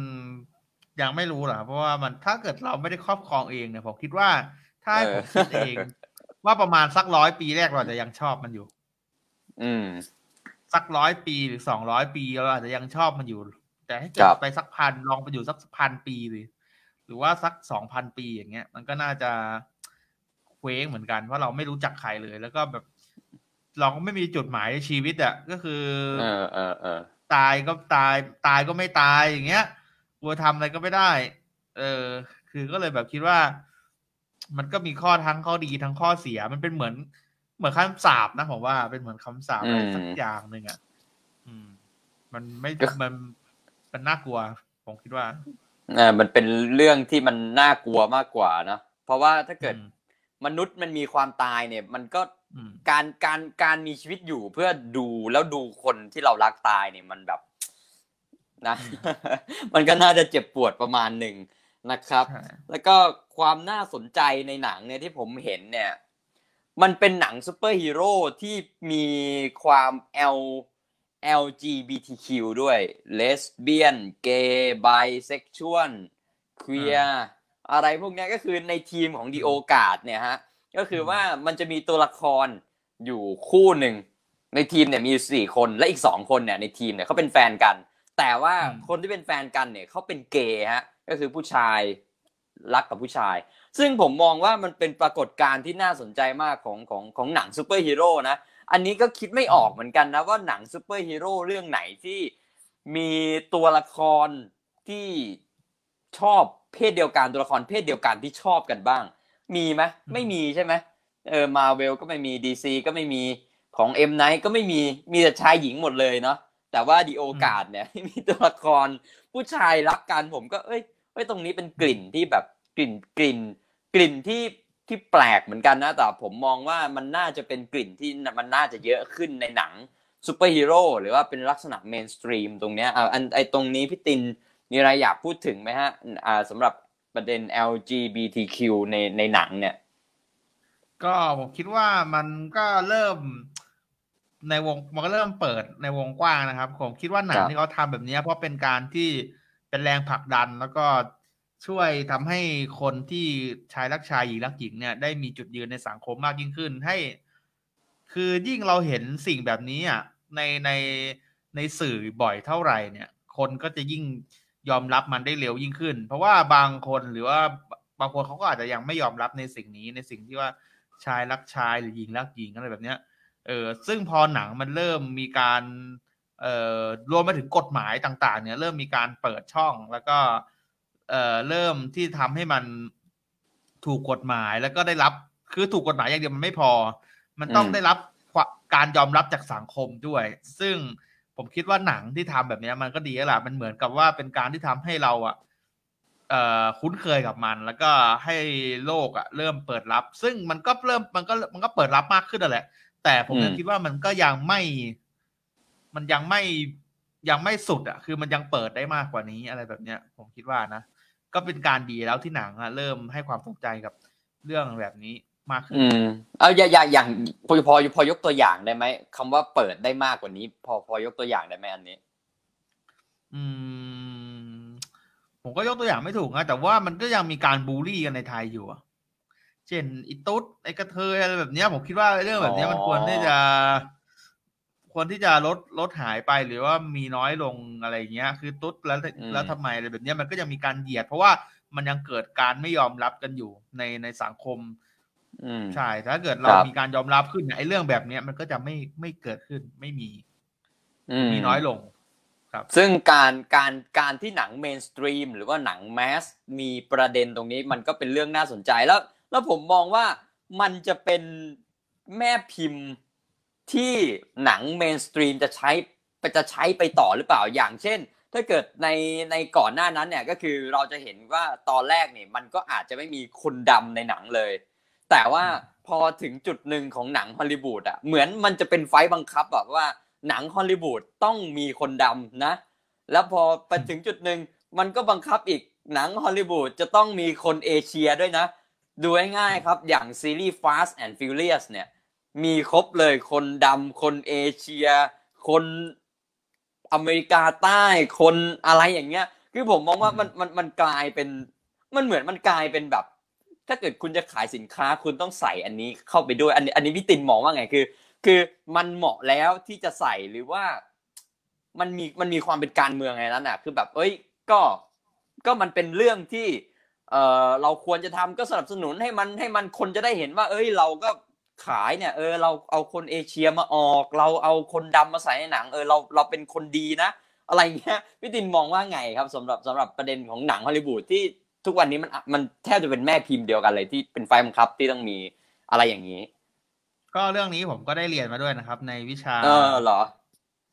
ยังไม่รู้หรอเพราะว่ามันถ้าเกิดเราไม่ได้ครอบครองเองเนี่ยผมคิดว่าถ้าผมคิดเองว่าประมาณสัก100 ปีแรกเราจะยังชอบมันอยู่สัก100 ปีหรือ200 ปีเราอาจจะยังชอบมันอยู่แต่ให้เกิดไปสักพันลองไปอยู่สัก1,000 ปีสิหรือว่าสัก2,000 ปีอย่างเงี้ยมันก็น่าจะเคว้งเหมือนกันว่าเราไม่รู้จักใครเลยแล้วก็แบบเราก็ไม่มีจุดหมายในชีวิตอ่ะก็คือตายก็ตายก็ไม่ตายอย่างเงี้ยวัวทำอะไรก็ไม่ได้คือก็เลยแบบคิดว่ามันก็มีข้อทั้งข้อดีทั้งข้อเสียมันเป็นเหมือนคำสาปนะผมว่าเป็นเหมือนคำสาปอะไรสักอย่างหนึ่งอ่ะมันไม่มันน่ากลัวผมคิดว่ามันเป็นเรื่องที่มันน่ากลัวมากกว่านะเพราะว่าถ้าเกิดมนุษย์มันมีความตายเนี่ยมันก็การมีชีวิตอยู่เพื่อดูคนที่เรารักตายเนี่ยมันแบบนะ มันก็น่าจะเจ็บปวดประมาณหนึ่งนะครับ แล้วก็ความน่าสนใจในหนังเนี่ยที่ผมเห็นเนี่ยมันเป็นหนังซูเปอร์ฮีโร่ที่มีความ LGBTQ ด้วยเลสเบี้ยนเกย์ไบเซ็กชวลเควียร์อะไรพวกนี้ก็คือในทีมของดิโอกาดเนี่ยฮะก็คือว่ามันจะมีตัวละครอยู่คู่หนึ่งในทีมเนี่ยมีอยู่4 คนและอีก2 คนเนี่ยในทีมเนี่ยเขาเป็นแฟนกันแต่ว่าคนที่เป็นแฟนกันเนี่ยเขาเป็นเกย์ฮะก็คือผู้ชายรักกับผู้ชายซึ่งผมมองว่ามันเป็นปรากฏการณ์ที่น่าสนใจมากของหนังซูเปอร์ฮีโร่นะอันนี้ก็คิดไม่ออกเหมือนกันนะว่าหนังซูเปอร์ฮีโร่เรื่องไหนที่มีตัวละครที่ชอบเพศเดียวกันตัวละครเพศเดียวกันที่ชอบกันบ้างมีไหมไม่มีใช่ไหมMarvel ก็ไม่มี DC ก็ไม่มีของ M Night ก็ไม่มีแต่ชายหญิงหมดเลยเนาะแต่ว่าดิโอกาดเนี่ยมีตัวละครผู้ชายรักกันผมก็เอ้ยตรงนี้เป็นกลิ่นที่แบบกลิ่นที่แปลกเหมือนกันนะแต่ผมมองว่ามันน่าจะเป็นกลิ่นที่มันน่าจะเยอะขึ้นในหนังซูเปอร์ฮีโร่หรือว่าเป็นลักษณะเมนสตรีมตรงเนี้ยตรงนี้พี่ตินมีอะไรอยากพูดถึงไหมฮะสำหรับประเด็น LGBTQ ในหนังเนี่ยก็ผมคิดว่ามันก็เริ่มในวงมันก็เริ่มเปิดในวงกว้างนะครับผมคิดว่าหนังที่เขาทำแบบนี้เพราะเป็นการที่เป็นแรงผลักดันแล้วก็ช่วยทำให้คนที่ชายรักชายหญิงรักหญิงเนี่ยได้มีจุดยืนในสังคมมากยิ่งขึ้นให้คือยิ่งเราเห็นสิ่งแบบนี้อ่ะในสื่อบ่อยเท่าไหร่เนี่ยคนก็จะยิ่งยอมรับมันได้เร็วยิ่งขึ้นเพราะว่าบางคนหรือว่าบางคนเขาก็อาจจะยังไม่ยอมรับในสิ่งนี้ในสิ่งที่ว่าชายรักชายหรือหญิงรักหญิงอะไรแบบเนี้ยซึ่งพอหนังมันเริ่มมีการรวมไปถึงกฎหมายต่างๆเนี่ยเริ่มมีการเปิดช่องแล้วก็เริ่มที่ทำให้มันถูกกฎหมายแล้วก็ได้รับคือถูกกฎหมายอย่างเดียวมันไม่พอมันต้องได้รับการยอมรับจากสังคมด้วยซึ่งผมคิดว่าหนังที่ทำแบบนี้มันก็ดีแล้วล่ะมันเหมือนกับว่าเป็นการที่ทำให้เราอ่ะคุ้นเคยกับมันแล้วก็ให้โลกอ่ะเริ่มเปิดรับซึ่งมันก็เริ่มมันก็เปิดรับมากขึ้นแหละแต่ผมก็คิดว่ามันก็ยังไม่สุดอ่ะคือมันยังเปิดได้มากกว่านี้อะไรแบบเนี้ยผมคิดว่านะก็เป็นการดีแล้วที่หนังเริ่มให้ความสนใจกับเรื่องแบบนี้มากขึ้นอย่างพอยกตัวอย่างได้ไหมคำว่าเปิดได้มากกว่านี้พอยกตัวอย่างได้ไหมอันนี้ผมก็ยกตัวอย่างไม่ถูกนะแต่ว่ามันก็ยังมีการบูลลี่กันในไทยอยู่เช่นอิตุ๊ดไอ้กระเทยอะไรแบบเนี้ยผมคิดว่าเรื่องแบบเนี้ยมันควรที่จะลดหายไปหรือว่ามีน้อยลงอะไรอย่างเงี้ยคือตุ๊ดแล้วทำไมอะไรแบบเนี้ยมันก็ยังมีการเหยียดเพราะว่ามันยังเกิดการไม่ยอมรับกันอยู่ในสังคมใช่ถ้าเกิดเรามีการยอมรับขึ้นไอ้เรื่องแบบเนี้ยมันก็จะไม่เกิดขึ้นไม่มีน้อยลงครับซึ่งการที่หนังเมนสตรีมหรือว่าหนังแมสมีประเด็นตรงนี้มันก็เป็นเรื่องน่าสนใจแล้วผมมองว่ามันจะเป็นแม่พิมพ์ที่หนังเมนสตรีมจะใช้ไปต่อหรือเปล่าอย่างเช่นถ้าเกิดในก่อนหน้านั้นเนี่ยก็คือเราจะเห็นว่าตอนแรกเนี่ยมันก็อาจจะไม่มีคนดำในหนังเลย แต่ว่าพอถึงจุดหนึ่งของหนังฮอลลีวูดอ่ะเหมือนมันจะเป็นไฟบังคับแบบว่าหนังฮอลลีวูดต้องมีคนดำนะแล้วพอไปถึงจุดหนึ่งมันก็บังคับอีกหนังฮอลลีวูดจะต้องมีคนเอเชียด้วยนะดูง่ายๆครับอย่างซีรีส์ Fast and Furious เนี่ยมีครบเลยคนดำคนเอเชียคนอเมริกาใต้คนอะไรอย่างเงี้ยคือผมมองว่ามันกลายเป็นมันเหมือนมันกลายเป็นแบบถ้าเกิดคุณจะขายสินค้าคุณต้องใส่อันนี้เข้าไปด้วยอันนี้พี่ตินมองว่าไงคือมันเหมาะแล้วที่จะใส่หรือว่ามันมีความเป็นการเมืองไงนั้นน่ะคือแบบเอ้ยก็มันเป็นเรื่องที่เราควรจะทำก็สนับสนุนให้มันคนจะได้เห็นว่าเอ้ยเราก็ขายเนี่ยเราเอาคนเอเชียมาออกเราเอาคนดำมาใส่ในหนังเราเป็นคนดีนะอะไรเงี้ยพี่ตินมองว่าไงครับสำหรับประเด็นของหนังฮอลลีวูดที่ทุกวันนี้มันแทบจะเป็นแม่พิมพ์เดียวกันเลยที่เป็นไฟบังคับที่ต้องมีอะไรอย่างนี้ก็เรื่องนี้ผมก็ได้เรียนมาด้วยนะครับในวิชาเหรอ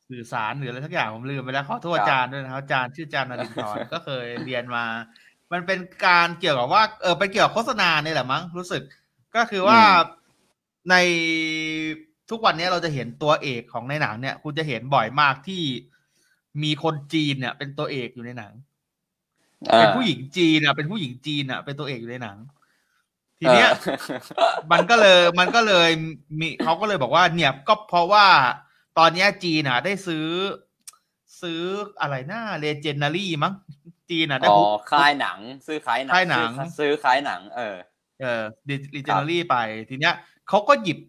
สื่อสารหรืออะไรสักอย่างผมลืมไปแล้วขอโทษอาจารย์ด้วยนะครับอาจารย์ชื่ออาจารย์นรินทร์ก็เคยเรียนมามันเป็นการเกี่ยวกับว่าเป็นเกี่ยวกับโฆษณาเนี่ยแหละมั้งรู้สึกก็คือว่าในทุกวันนี้เราจะเห็นตัวเอกของในหนังเนี่ยคุณจะเห็นบ่อยมากที่มีคนจีนเนี่ยเป็นตัวเอกอยู่ในหนังเป็นผู้หญิงจีนอ่ะเป็นผู้หญิงจีนอ่ะเป็นตัวเอกอยู่ในหนังทีเนี้ยมันก็เลยมีเขาก็เลยบอกว่าเนี่ยก็เพราะว่าตอนนี้จีนอ่ะได้ซื้ออะไรนะเลเจนดารี่มั้งจีนอ่ะได้ขายหนังเลเจนดารี่ไปทีเนี้ยเขาก็หยิบ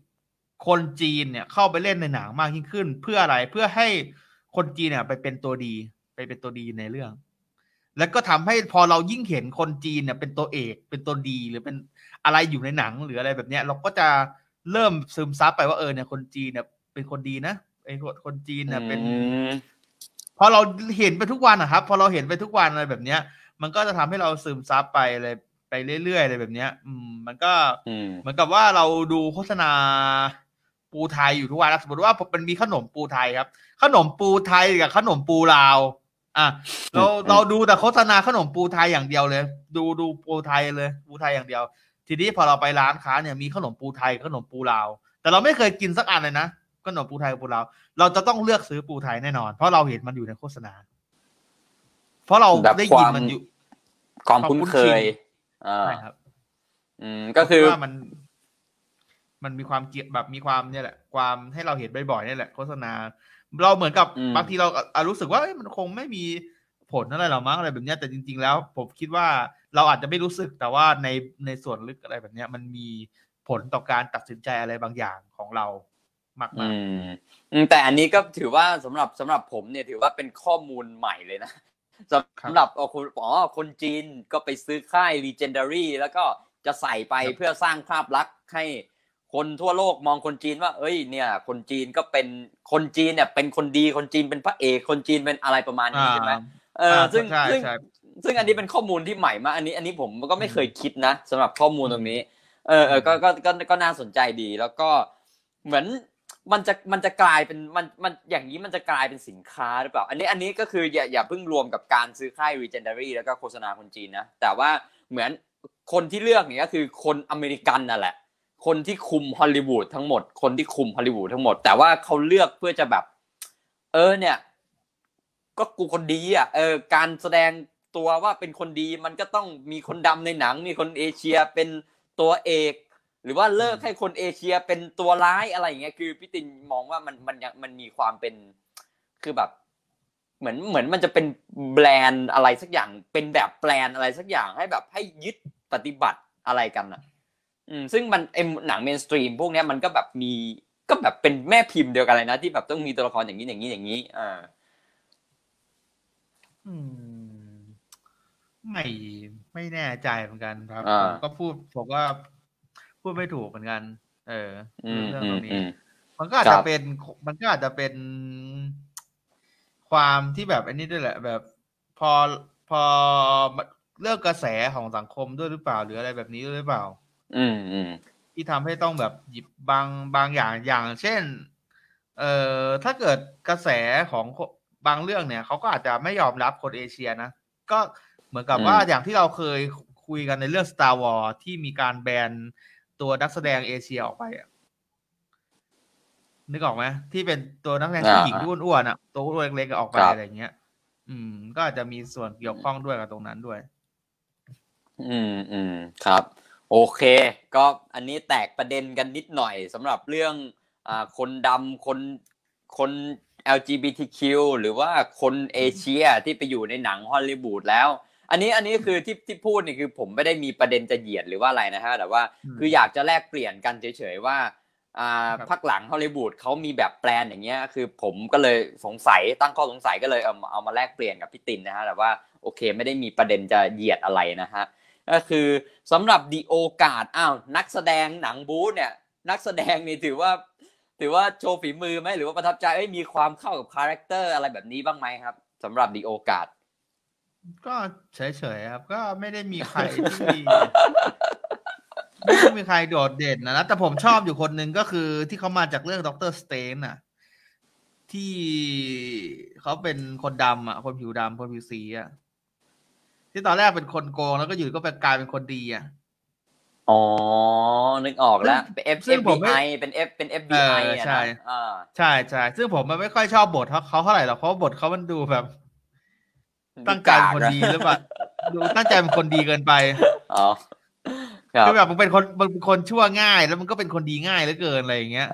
คนจีนเนี่ยเข้าไปเล่นในหนังมากยิ่งขึ้นเพื่ออะไรเพื่อให้คนจีนเนี่ยไปเป็นตัวดีในเรื่องแล้วก็ทำให้พอเรายิ่งเห็นคนจีนเนี่ยเป็นตัวเอกเป็นตัวดีหรือเป็นอะไรอยู่ในหนังหรืออะไรแบบเนี้ยเราก็จะเริ่มซึมซับไปว่าเนี่ยคนจีนเนี่ยเป็นคนดีนะไอ้คนจีนเนี่ยเป็นพอเราเห็นไปทุกวันนะครับพอเราเห็นไปทุกวันอะไรแบบเนี้ยมันก็จะทำให้เราซึมซับไปอะไรไปเรื่อยๆอะไรแบบเนี้ยมันก็เหมือนกับว่าเราดูโฆษณาปูไทยอยู่ทุกวันนะสมมติว่ามันมีขนมปูไทยครับขนมปูไทยกับขนมปูลาวเราดูแต่โฆษณาขนมปูไทยอย่างเดียวเลยดูปูไทยเลยปูไทยอย่างเดียวทีนี้พอเราไปร้านค้าเนี่ยมีขนมปูไทยขนมปูลาวแต่เราไม่เคยกินสักอันเลยนะขนมปูไทยปูลาวเราจะต้องเลือกซื้อปูไทยแน่นอนเพราะเราเห็นมันอยู่ในโฆษณาเพราะเราได้ยินมันอยู่ความคุ้นเคยใช่ครับก็คือว่ามันมีความเกี่ยวแบบมีความเนี่ยแหละความให้เราเห็นบ่อยๆนี่แหละโฆษณาเราเหมือนกับบางทีเรารู้สึกว่ามันคงไม่มีผลอะไรหรอกมั้งอะไรแบบนี้แต่จริงๆแล้วผมคิดว่าเราอาจจะไม่รู้สึกแต่ว่าในส่วนลึกอะไรแบบนี้มันมีผลต่อการตัดสินใจอะไรบางอย่างของเรามากๆแต่อันนี้ก็ถือว่าสำหรับผมเนี่ยถือว่าเป็นข้อมูลใหม่เลยนะสำหรับคนจีนก็ไปซื้อค่าย Legendary แล้วก็จะใส่ไปเพื่อสร้างภาพลักษณ์ให้คนทั่วโลกมองคนจีนว่าเอ้ยเนี่ยคนจีนก็เป็นคนจีนเนี่ยเป็นคนดีคนจีนเป็นพระเอกคนจีนเป็นอะไรประมาณนี้ใช่ไหมซึ่งอันนี้เป็นข้อมูลที่ใหม่มากอันนี้ผมก็ไม่เคยคิดนะสำหรับข้อมูลตรงนี้ก็น่าสนใจดีแล้วก็เหมือนมันจะกลายเป็นมันอย่างนี้มันจะกลายเป็นสินค้าหรือเปล่าอันนี้ก็คืออย่าเพิ่งรวมกับการซื้อค่าย Legendary แล้วก็โฆษณาคนจีนนะแต่ว่าเหมือนคนที่เลือกเนี่ยก็คือคนอเมริกันนั่นแหละคนที่คุมฮอลลีวูดทั้งหมดแต่ว่าเขาเลือกเพื่อจะแบบเนี่ยก็กูคนดีอ่ะการแสดงตัวว่าเป็นคนดีมันก็ต้องมีคนดำในหนังมีคนเอเชียเป็นตัวเอกหรือว่าเลิกให้คนเอเชียเป็นตัวร้ายอะไรอย่างเงี้ยคือพี่ตินมองว่ามันมีความเป็นคือแบบเหมือนมันจะเป็นแบรนด์อะไรสักอย่างเป็นแบบแบรนด์อะไรสักอย่างให้แบบให้ยึดปฏิบัติอะไรกันอ่ะซึ่งมันหนังเมนสตรีมพวกนี้มันก็แบบมีก็แบบเป็นแม่พิมพ์เดียวกันเลยนะที่แบบต้องมีตัวละครอย่างนี้ไม่แน่ใจเหมือนกันครับก็พูดไม่ถูกเหมือนกันเรื่องตรงนี้มันก็อาจจะเป็นความที่แบบอันนี้ด้วยแหละแบบพอเรื่องกระแสของสังคมด้วยหรือเปล่าหรืออะไรแบบนี้ด้วยหรือเปล่าที่ทำให้ต้องแบบหยิบบางอย่างเช่นถ้าเกิดกระแสของบางเรื่องเนี่ยเขาก็อาจจะไม่ยอมรับคนเอเชียนะก็เหมือนกับว่าอย่างที่เราเคยคุยกันในเรื่อง Star Wars ที่มีการแบน ตัวนักแสดงเอเชียออกไปอ่ะนึกออกไหมที่เป็นตัวนักแสดงผู้หญิงที่อ้วนๆอ่ะตัวอ้วนเล็กๆออกไปอะไรเงี้ยก็อาจจะมีส่วนเกี่ยวข้องด้วยกับตรงนั้นด้วยครับโอเคก็อันนี้แตกประเด็นกันนิดหน่อยสำหรับเรื่องคนดำคน LGBTQ หรือว่าคนเอเชียที่ไปอยู่ในหนังฮอลลีวูดแล้วอันนี้คือที่พูดนี่คือผมไม่ได้มีประเด็นจะเหยียดหรือว่าอะไรนะฮะแต่ว่าคืออยากจะแลกเปลี่ยนกันเฉยๆว่าพักหลังฮอลลีวูดเขามีแบบแปลนอย่างเงี้ยคือผมก็เลยสงสัยตั้งข้อสงสัยก็เลยเอามาแลกเปลี่ยนกับพี่ตินนะฮะแต่ว่าโอเคไม่ได้มีประเด็นจะเหยียดอะไรนะฮะก็คือสำหรับดิโอกาสนักแสดงหนังบู๊เนี่ยนักแสดงนี่ถือว่าโชว์ฝีมือไหมหรือว่าประทับใจมีความเข้ากับคาแรคเตอร์อะไรแบบนี้บ้างไหมครับสำหรับดิโอกาสก็เฉยๆครับก็ไม่ได้มีใครที่ไม่มีใครโดดเด่นนะแต่ผมชอบอยู่คนหนึ่งก็คือที่เขามาจากเรื่องด็อกเตอร์สเตนน่ะที่เขาเป็นคนดำอ่ะคนผิวดำคนผิวสีอ่ะที่ตอนแรกเป็นคนโกงแล้วก็อยู่ก็ไปกลายเป็นคนดีอ่ะอ๋อนึกออกแล้วเป็น FBI เป็น FBI อ่ะใช่ใช่ซึ่งผมมันไม่ค่อยชอบบทเขาเท่าไหร่หรอกเพราะบทเขามันดูแบบตั้งใจเป็นคนดีหรือเปล่าดูตั้งใจเป็นคนดีเกินไปอ๋อคือแบบมันเป็นคนชั่วง่ายแล้วมันก็เป็นคนดีง่ายเหลือเกินอะไรอย่างเงี้ย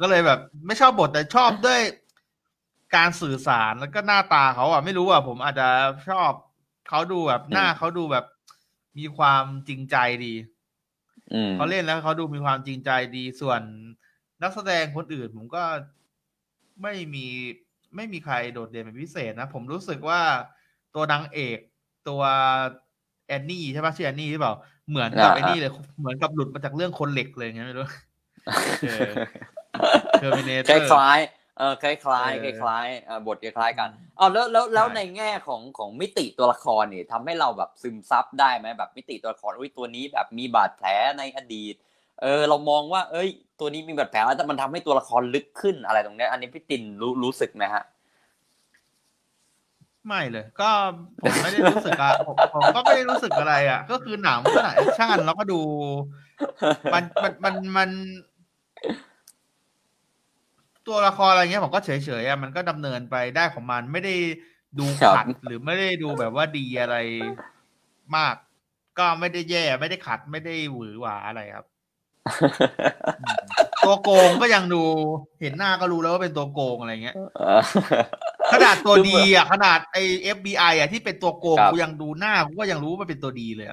ก็เลยแบบไม่ชอบบทแต่ชอบด้วยการสื่อสารแล้วก็หน้าตาเขาอ่ะไม่รู้อ่ะผมอาจจะชอบเขาดูแบบหน้าเขาดูแบบมีความจริงใจดีเขาเล่นแล้วเขาดูมีความจริงใจดีส่วนนักแสดงคนอื่นผมก็ไม่มีใครโดดเด่นเป็นพิเศษนะผมรู้สึกว่าตัวนางเอกตัวแอนนี่ใช่ป่ะชื่อแอนนี่ใช่เปล่าเหมือนกับไอ้นี่เลยเหมือนกับหลุดมาจากเรื่องคนเหล็กเลยไงไม่รู้คล้ายๆบทคล้ายๆกันแล้วในแง่ของมิติตัวละครนี่ทำให้เราแบบซึมซับได้ไหมแบบมิติตัวละครอุ้ยตัวนี้แบบมีบาดแผลในอดีตเรามองว่าเอ้ยตัวนี้มีบาดแผลแต่มันทำให้ตัวละครลึกขึ้นอะไรตรงเนี้ยอันนี้พี่ตินรู้สึกไหมฮะไม่เลยก็ผมไม่ได้รู้สึกอะผมก็ไม่ได้รู้สึกอะไรอะก็คือหนังมันก็หนังแอคชั่นแล้วก็ดูมันตัวละครอะไรเงี้ยผมก็เฉยๆอะมันก็ดำเนินไปได้ของมันไม่ได้ดูขัดหรือไม่ได้ดูแบบว่าดีอะไรมากก็ไม่ได้แย่ไม่ได้ขัดไม่ได้หวือหวาอะไรครับตัวโกงก็ยังดูเห็นหน้าก็รู้แล้วว่าเป็นตัวโกงอะไรเงี้ยขนาดตัวดีอ่ะขนาดไอ้ FBI อ่ะที่เป็นตัวโกงกูยังดูหน้ากูก็ยังรู้ว่ามันเป็นตัวดีเลย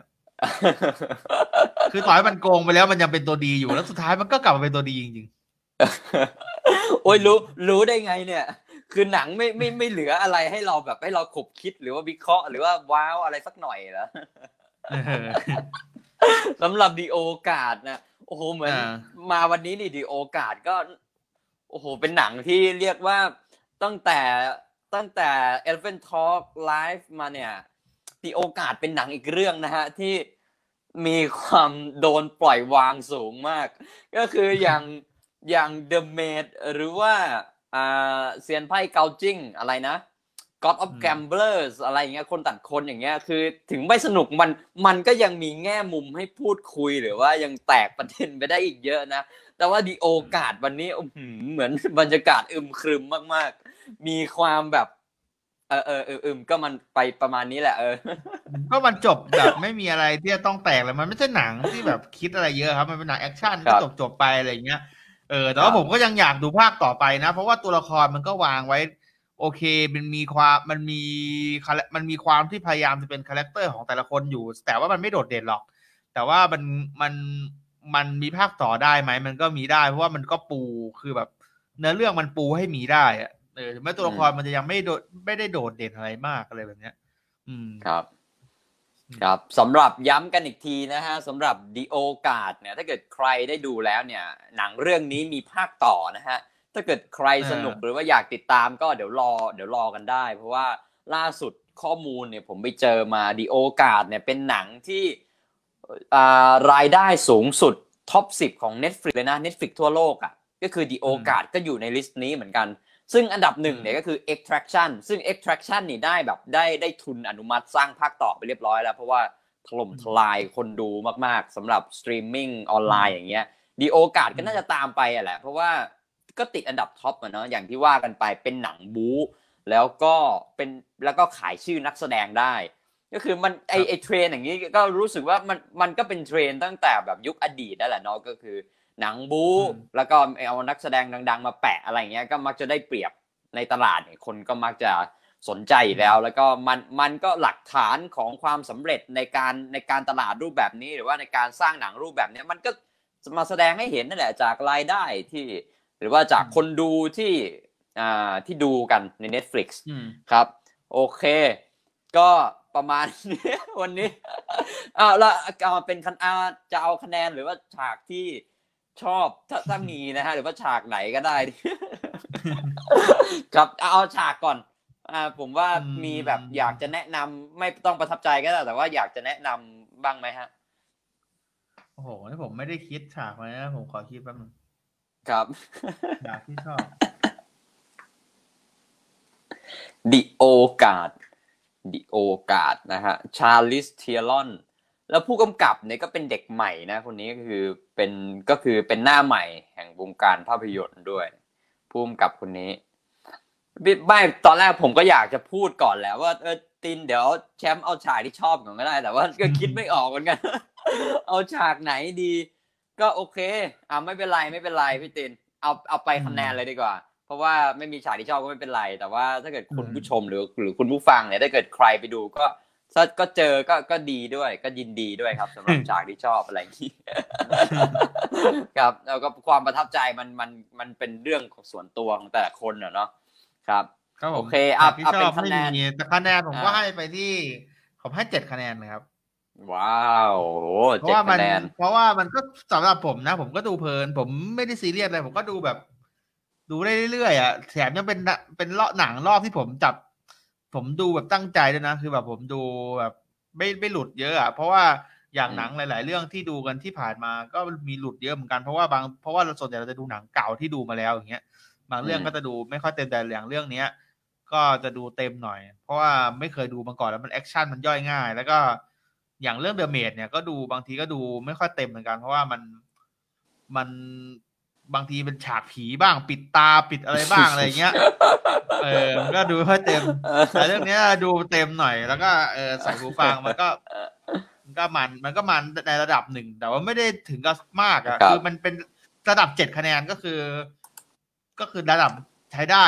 คือต่อให้มันโกงไปแล้วมันยังเป็นตัวดีอยู่แล้วสุดท้ายมันก็กลับมาเป็นตัวดีจริงๆโอ้ยรู้ได้ไงเนี่ยคือหนังไม่เหลืออะไรให้เราแบบให้เราขบคิดหรือว่าวิเคราะห์หรือว่าว้าวอะไรสักหน่อยเหรอสำหรับดิโอกาสนะโอ้โหเหมือนมาวันนี้นี่ดิโอกาสก็โอ้โหเป็นหนังที่เรียกว่าตั้งแต่ Elephant Talk Live มาเนี่ยดิโอกาสเป็นหนังอีกเรื่องนะฮะที่มีความโดนปล่อยวางสูงมากก็คืออย่าง The Maid หรือว่าเซียนไพ่เกาจิ้งอะไรนะ God of Gamblers อะไรอย่างเงี้ยคนตัดคนอย่างเงี้ยคือถึงไม่สนุกมันก็ยังมีแง่มุมให้พูดคุยหรือว่ายังแตกประเด็นไปได้อีกเยอะนะแต่ว่าดิโอกาสวันนี้เหมือนบรรยากาศอึมครึมมากๆมีความแบบก็มันไปประมาณนี้แหละก็มันจบแบบไม่มีอะไรที่จะต้องแตกเลยมันไม่ใช่หนังที่แบบคิดอะไรเยอะครับมันเป็นหนังแอคชั่นก็จบไปอะไรอย่างเงี้ยแต่ว่าผมก็ยังอยากดูภาคต่อไปนะเพราะว่าตัวละครมันก็วางไว้โอเคมันมีความที่พยายามจะเป็นคาแรคเตอร์ของแต่ละคนอยู่แต่ว่ามันไม่โดดเด่นหรอกแต่ว่ามันมีภาคต่อได้ไหมมันก็มีได้เพราะว่ามันก็ปูคือแบบเนื้อเรื่องมันปูให้มีได้อะถึงแม้ตัวละครมันจะยังไม่ได้โดดเด่นอะไรมากอะไรแบบเนี้ยครับครับสำหรับย้ำกันอีกทีนะฮะสำหรับดิโอกาสเนี่ยถ้าเกิดใครได้ดูแล้วเนี่ยหนังเรื่องนี้มีภาคต่อนะฮะถ้าเกิดใครสนุกหรือว่าอยากติดตามก็เดี๋ยวรอกันได้เพราะว่าล่าสุดข้อมูลเนี่ยผมไปเจอมาดิโอกาสเนี่ยเป็นหนังที่รายได้สูงสุดท็อป10ของ Netflix เลยนะ Netflix ทั่วโลกอ่ะก็คือดิโอกาสก็อยู่ในลิสต์นี้เหมือนกันซึ่งอันดับ1เนี่ยก็คือ Extraction ซึ่ง Extraction นี่ได้ทุนอนุมัติสร้างภาคต่อไปเรียบร้อยแล้วเพราะว่า ถล่มทลายคนดูมากๆสำหรับสตรีมมิ่งออนไลน์อย่างเงี้ยดีโอกาสก็น่าจะตามไปอ่ะแหละเพราะว่าก็ติดอันดับท็อปอ่ะเนาะอย่างที่ว่ากันไปเป็นหนังบู๊แล้วก็ขายชื่อนักแสดงได้ก็คือมันไอเทรนอย่างนี้ก็รู้สึกว่ามันก็เป็นเทรนตั้งแต่แบบยุคอดีตนั่นแหละเนาะก็คือหนังบู๊แล้วก็เอานักแสดงดังๆมาแปะอะไรเงี้ยก็มักจะได้เปรียบในตลาดเนี่ยคนก็มักจะสนใจแล้วแล้วก็มันก็หลักฐานของความสำเร็จในการตลาดรูปแบบนี้หรือว่าในการสร้างหนังรูปแบบนี้มันก็มาแสดงให้เห็นนั่นแหละจากรายได้ที่หรือว่าจากคนดูที่ดูกันใน Netflix ครับโอเคก็ประมาณนี้วันนี้แล้วเป็นจะเอาคะแนนหรือว่าฉากที่ชอบถ้ามีนะฮะหรือว่าฉากไหนก็ได้ครับเอาฉากก่อนผมว่ามีแบบอยากจะแนะนำไม่ต้องประทับใจก็ได้แต่ว่าอยากจะแนะนำบ้างไหมฮะโอ้โหนี่ผมไม่ได้คิดฉากเลยนะผมขอคิดแป๊บนึงครับฉากที่ชอบดิโอกาสนะฮะชาลิสเทียรอนแล้วผู้กำกับเนี่ยก็เป็นเด็กใหม่นะคนนี้ก็คือเป็นหน้าใหม่แห่งวงการภาพยนตร์ด้วยผู้กำกับคนนี้ไม่ตอนแรกผมก็อยากจะพูดก่อนแล้วว่าตินเดี๋ยวแชมป์เอาฉากที่ชอบก่อนก็ได้แต่ว่าก็คิดไม่ออกเหมือนกันเอาฉากไหนดีก็โอเคไม่เป็นไรพี่ตินเอาไปคะแนนเลยดีกว่าเพราะว่าไม่มีฉากที่ชอบก็ไม่เป็นไรแต่ว่าถ้าเกิดคุณผู้ชมหรือคุณผู้ฟังเนี่ยถ้าเกิดใครไปดูก็เจอก็ดีด้วยก็ยินดีด้วยครับสำหรับฉากที่ชอบอะไรอย่างนี้ครับแล้วก็ความประทับใจมันเป็นเรื่องของส่วนตัวของแต่ละคนเนาะครับโอเคเป็นคะแนนแต่คะแนนผมว่าให้ไปที่ผมให้7คะแนนนะครับว้าว7คะแนนเพราะว่ามันก็สำหรับผมนะผมก็ดูเพลินผมไม่ได้ซีเรียสอะไรผมก็ดูแบบดูได้เรื่อยๆอ่ะแถมยังเป็นรอบหนังรอบที่ผมดูแบบตั้งใจด้วยนะคือแบบผมดูแบบไม่หลุดเยอะอ่ะเพราะว่าอย่างหนังหลายๆเรื่องที่ดูกันที่ผ่านมาก็มีหลุดเยอะเหมือนกันเพราะว่าส่วนใหญ่เราจะดูหนังเก่าที่ดูมาแล้วอย่างเงี้ยบางเรื่องก็จะดูไม่ค่อยเต็มแต่อย่างเรื่องเนี้ยก็จะดูเต็มหน่อยเพราะว่าไม่เคยดูมาก่อนแล้วมันแอคชั่นมันย่อยง่ายแล้วก็อย่างเรื่อง The Maid เนี่ยก็ดูบางทีก็ดูไม่ค่อยเต็มเหมือนกันเพราะว่ามันบางทีเป็นฉากผีบ้างปิดตาปิดอะไรบ้างอะไรเงี้ยก็ดูไม่เต็มแต่เรื่องนี้ดูเต็มหน่อยแล้วก็ใส่หูฟังมันก็มันในระดับหนึ่งแต่ว่าไม่ได้ถึงกับมากอ่ะคือมันเป็นระดับ7คะแนนก็คือระดับใช้ได้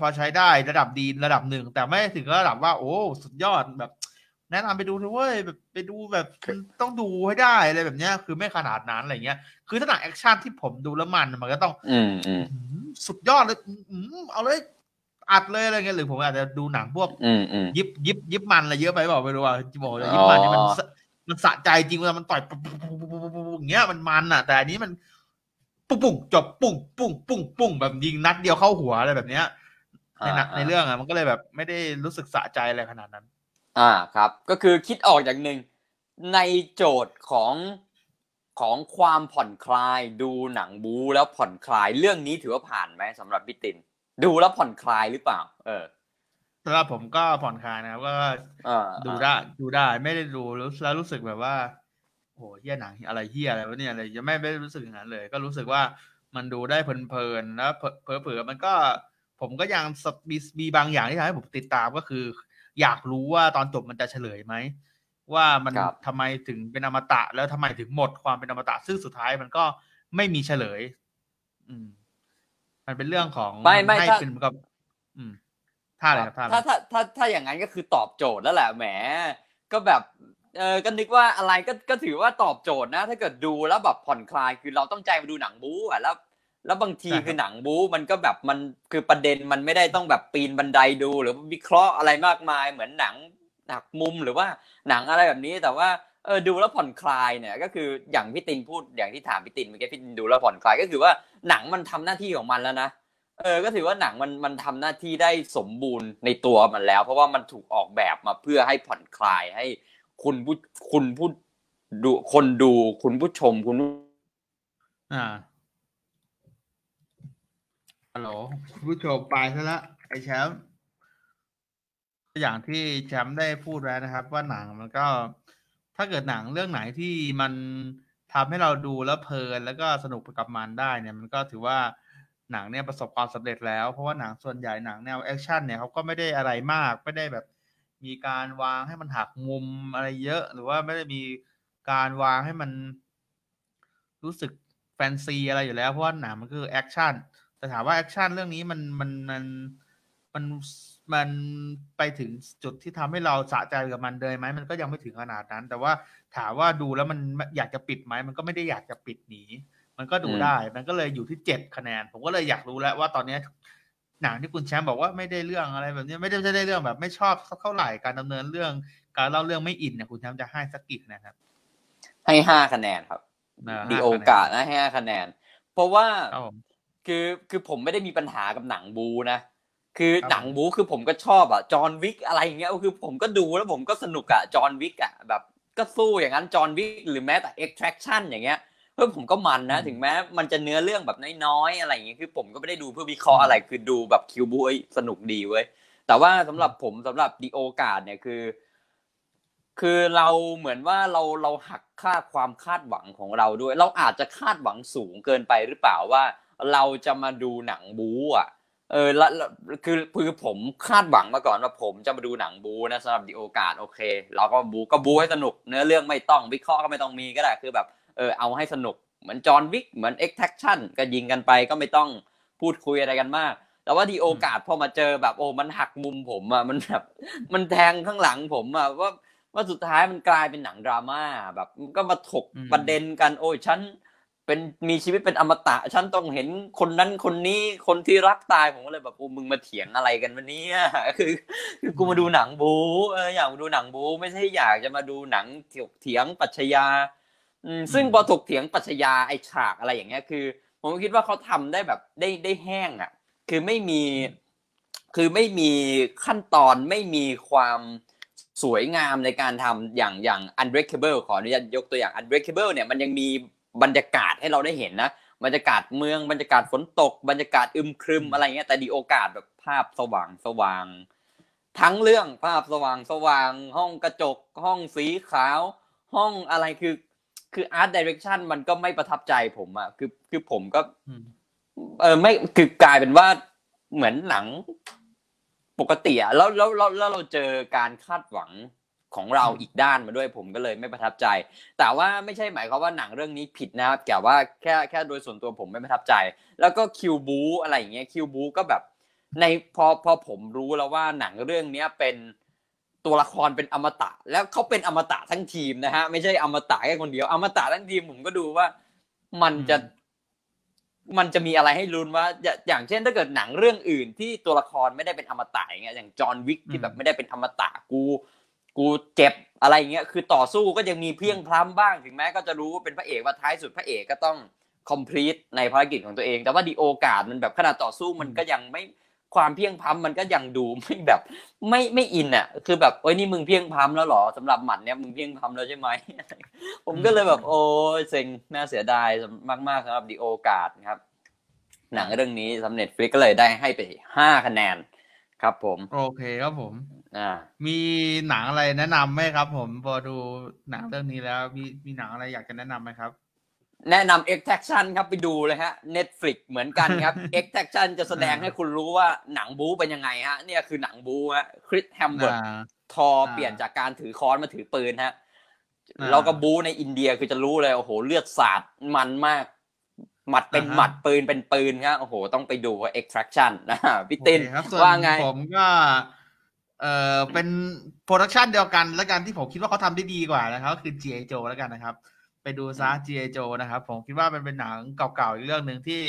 พอใช้ได้ระดับดีระดับหนึ่งแต่ไม่ถึงระดับว่าโอ้สุดยอดแบบแนะนำไปดูเลยเว้ยแบบไปดูแบบต้องดูให้ได้อะไรแบบเนี้ยคือไม่ขนาดนั้นอะไรเงี้ยคือถ้าหนังแอคชั่นที่ผมดูแล้วมันก็ต้องสุดยอดเลยเอาเลยอัดเลยอะไรเงี้ยหรือผมอาจจะดูหนังพวกยิบมันอะไรเยอะไปบอกไม่รู้ว่าบอกยิบมันนี่มันสะใจจริงเวลามันต่อยอย่างเงี้ยมันอ่ะแต่อันนี้มันปุ่งจบปุ่งแบบยิงนัดเดียวเข้าหัวอะไรแบบเนี้ยในเรื่องอ่ะมันก็เลยแบบไม่ได้รู้สึกสะใจอะไรขนาดนั้นครับก็คือคิดออกอย่างหนึ่งในโจทย์ของความผ่อนคลายดูหนังบู๊แล้วผ่อนคลายเรื่องนี้ถือว่าผ่านไหมสำหรับพี่ตินดูแล้วผ่อนคลายหรือเปล่าสำหรับผมก็ผ่อนคลายนะครับก็ดูได้ไม่ได้ดูแล้วรู้สึกแบบว่าโอ้โหเหี้ยหนังอะไรเหี้ยอะไรวะเนี่ยอะไรจะไม่รู้สึกอย่างนั้นเลยก็รู้สึกว่ามันดูได้เพลินๆแล้วเผลอๆมันก็ผมก็ยังมีบางอย่างที่ทำให้ผมติดตามก็คืออยากรู้ว่าตอนจบมันจะเฉลยไหมว่ามันทำไมถึงเป็นอมตะแล้วทำไมถึงหมดความเป็นอมตะซึ่งสุดท้ายมันก็ไม่มีเฉลยมันเป็นเรื่องของไม่เป็นกับท่าอะไรครับถ้าอย่างนั้นก็คือตอบโจทย์แล้วแหละแหมก็แบบก็นึกว่าอะไรก็ถือว่าตอบโจทย์นะถ้าเกิดดูแล้วแบบผ่อนคลายคือเราตั้งใจไปดูหนังบู๊อ่ะแล้วบางทีคือหนังบู๊มันก็แบบมันคือประเด็นมันไม่ได้ต้องแบบปีนบันไดดูหรือวิเคราะห์อะไรมากมายเหมือนหนังหักมุมหรือว่าหนังอะไรแบบนี้แต่ว่าดูแล้วผ่อนคลายเนี่ยก็คืออย่างพี่ตินพูดอย่างที่ถามพี่ตินเมื่อกี้พี่ตินดูแล้วผ่อนคลายก็คือว่าหนังมันทำหน้าที่ของมันแล้วนะก็ถือว่าหนังมันทำหน้าที่ได้สมบูรณ์ในตัวมันแล้วเพราะว่ามันถูกออกแบบมาเพื่อให้ผ่อนคลายให้คุณผู้ดูคนดูคุณผู้ชมคุณฮัลโหลผู้ชมไปซะละไอ้แชมป์อย่างที่แชมป์ได้พูดไว้นะครับว่าหนังมันก็ ถ้าเกิดหนังเรื่องไหนที่มันทำให้เราดูแล้วเพลินแล้วก็สนุกไปกับมันได้เนี่ยมันก็ถือว่าหนังเนี่ยประสบความสำเร็จแล้ว เพราะว่าหนังส่วนใหญ่หนังแนวแอคชั่นเนี่ยเขาก็ไม่ได้อะไรมาก ไม่ได้แบบมีการวางให้มันหักมุมอะไรเยอะ หรือว่าไม่ได้มีการวางให้มันรู้สึกแฟนซีอะไรอยู่แล้ว เพราะว่าหนังมันคือแอคชั่น แต่ถามว่าแอคชั่นเรื่องนี้มันไปถึงจุดที่ทำให้เราสะใจกับมันเลยไหมมันก็ยังไม่ถึงขนาดนั้นแต่ว่าถามว่าดูแล้วมันอยากจะปิดไหมมันก็ไม่ได้อยากจะปิดหนีมันก็ดูได้มันก็เลยอยู่ที่7คะแนนผมก็เลยอยากรู้แล้วว่าตอนนี้หนังที่คุณแชมป์บอกว่าไม่ได้เรื่องอะไรแบบนี้ไม่ได้เรื่องแบบไม่ชอบเท่าไหร่การดำเนินเรื่องการเล่าเรื่องไม่อินเนี่ยคุณแชมป์จะให้สักกี่คะแนนครับให้5คะแนนครับดีโอกาสนะให้5คะแนนเพราะว่าคือผมไม่ได้มีปัญหากับหนังบูนะคือหนังบู๊คือผมก็ชอบอ่ะจอห์นวิกอะไรอย่างเงี้ยคือผมก็ดูแล้วผมก็สนุกอ่ะจอห์นวิกอ่ะแบบก็สู้อย่างนั้นจอห์นวิกหรือแม้แต่ Extraction อย่างเงี้ยเพื่อผมก็มันนะถึงแม้มันจะเนื้อเรื่องแบบน้อยๆอะไรอย่างเงี้ยคือผมก็ไม่ได้ดูเพื่อวิเคราะห์อะไรคือดูแบบคิวบู๊สนุกดีเว้ยแต่ว่าสำหรับผมสำหรับดิโอกาสเนี่ยคือเราเหมือนว่าเราหักค่าความคาดหวังของเราด้วยเราอาจจะคาดหวังสูงเกินไปหรือเปล่าว่าเราจะมาดูหนังบู๊อ่ะละคือผมคาดหวังมาก่อนว่าผมจะมาดูหนังบูนะสำหรับดิโอกาสโอเคเราก็บูให้สนุกเนื้อเรื่องไม่ต้องวิเคราะห์ก็ไม่ต้องมีก็ได้คือแบบเอาให้สนุกเหมือนจอห์นวิกเหมือน Extraction ก็ยิงกันไปก็ไม่ต้องพูดคุยอะไรกันมากแต่ว่าดิโอกาสพอมาเจอแบบโอ้มันหักมุมผมอ่ะมันแบบมันแทงข้างหลังผมอ่ะว่าสุดท้ายมันกลายเป็นหนังดราม่าแบบก็มาถกประเด็นกันโอ้ยฉันเป็นมีชีวิตเป็นอมตะฉันต้องเห็นคนนั้นคนนี้คนที่รักตายผมก็เลยแบบโอ้มึงมาเถียงอะไรกันวะเนี่ยคือกูมาดูหนังบู๊อยากดูหนังบู๊ไม่ใช่อยากจะมาดูหนังเถียงปรัชญาซึ่งพอถกเถียงปรัชญาไอ้ฉากอะไรอย่างเงี้ยคือผมคิดว่าเขาทำได้แบบได้แห้งอ่ะคือไม่มีขั้นตอนไม่มีความสวยงามในการทำอย่าง Unbreakable ขออนุญาตยกตัวอย่าง Unbreakable เนี่ยมันยังมีบรรยากาศให้เราได้เห็นนะบรรยากาศเมืองบรรยากาศฝนตกบรรยากาศอึมครึมอะไรเงี้ยแต่ดิโอกาสแบบภาพสว่างทั้งเรื่องภาพสว่างห้องกระจกห้องสีขาวห้องอะไรคือ Art Direction มันก็ไม่ประทับใจผมอ่ะคือผมก็ไม่คือกลายเป็นว่าเหมือนหนังปกติอ่ะแล้วเราเจอการคาดหวังของเราอีกด้านมาด้วยผมก็เลยไม่ประทับใจแต่ว่าไม่ใช่หมายความว่าหนังเรื่องนี้ผิดนะครับแต่ว่าแค่โดยส่วนตัวผมไม่ประทับใจแล้วก็คิวบูอะไรอย่างเงี้ยคิวบูก็แบบในพอผมรู้แล้วว่าหนังเรื่องนี้เป็นตัวละครเป็นอมตะแล้วเขาเป็นอมตะทั้งทีมนะฮะไม่ใช่อมตะแค่คนเดียวอมตะทั้งทีมผมก็ดูว่ามันจะมีอะไรให้ลุ้นว่าอย่างเช่นถ้าเกิดหนังเรื่องอื่นที่ตัวละครไม่ได้เป็นอมตะอย่างเงี้ยอย่างจอห์นวิกที่แบบไม่ได้เป็นอมตะกูเจ็บอะไรเงี้ยคือต่อสู้ก็ยังมีเพลียงพล้ำบ้างถึงแม้ก็จะรู้ว่าเป็นพระเอกว่าท้ายสุดพระเอกก็ต้อง complete ในภารกิจของตัวเองแต่ว่าดิโอกาสมันแบบขนาดต่อสู้มันก็ยังไม่ความเพลียงพล้ำมันก็ยังดูไม่แบบไม่อินอ่ะคือแบบโอ๊ยนี่มึงเพลียงพล้ำแล้วหรอสำหรับหมัดเนี้ยมึงเพลียงพล้ำแล้วใช่ไหม ผมก็เลยแบบโอ้ยเซ็งน่าเสียดายมากๆสำหรับดิโอกาสครับหนังเรื่องนี้สำเร็จฟลิกก็เลยได้ให้ไป5คะแนนครับผมโอเคครับผมมีหนังอะไรแนะนำไหมครับผมพอดูหนังเรื่องนี้แล้วมีหนังอะไรอยากจะแนะนำไหมครับแนะนำ Extraction ครับไปดูเลยฮะ Netflix เหมือนกันครับ Extraction จะแสดงให้คุณรู้ว่าหนังบู๊เป็นยังไงฮะเนี่ยคือหนังบู๊ฮะคริสแฮมเวิร์ดทอเปลี่ยนจากการถือค้อนมาถือปืนฮะแล้วก็บู๊ในอินเดียคือจะรู้เลยโอ้โหเลือดสาดมันมากหมัดเป็นหมัดปืนเป็นปืนฮะโอ้โหต้องไปดูว่า Extraction นะพี่ตินว่าไงผมก็เป็นโปรดักชันเดียวกันแล้วกันที่ผมคิดว่าเขาทำได้ดีกว่านะครับคือ G.I. Joe แล้วกันนะครับไปดูซะ G.I. Joe นะครับผมคิดว่ามันเป็นหนังเก่าๆอีกเรื่องนึงที่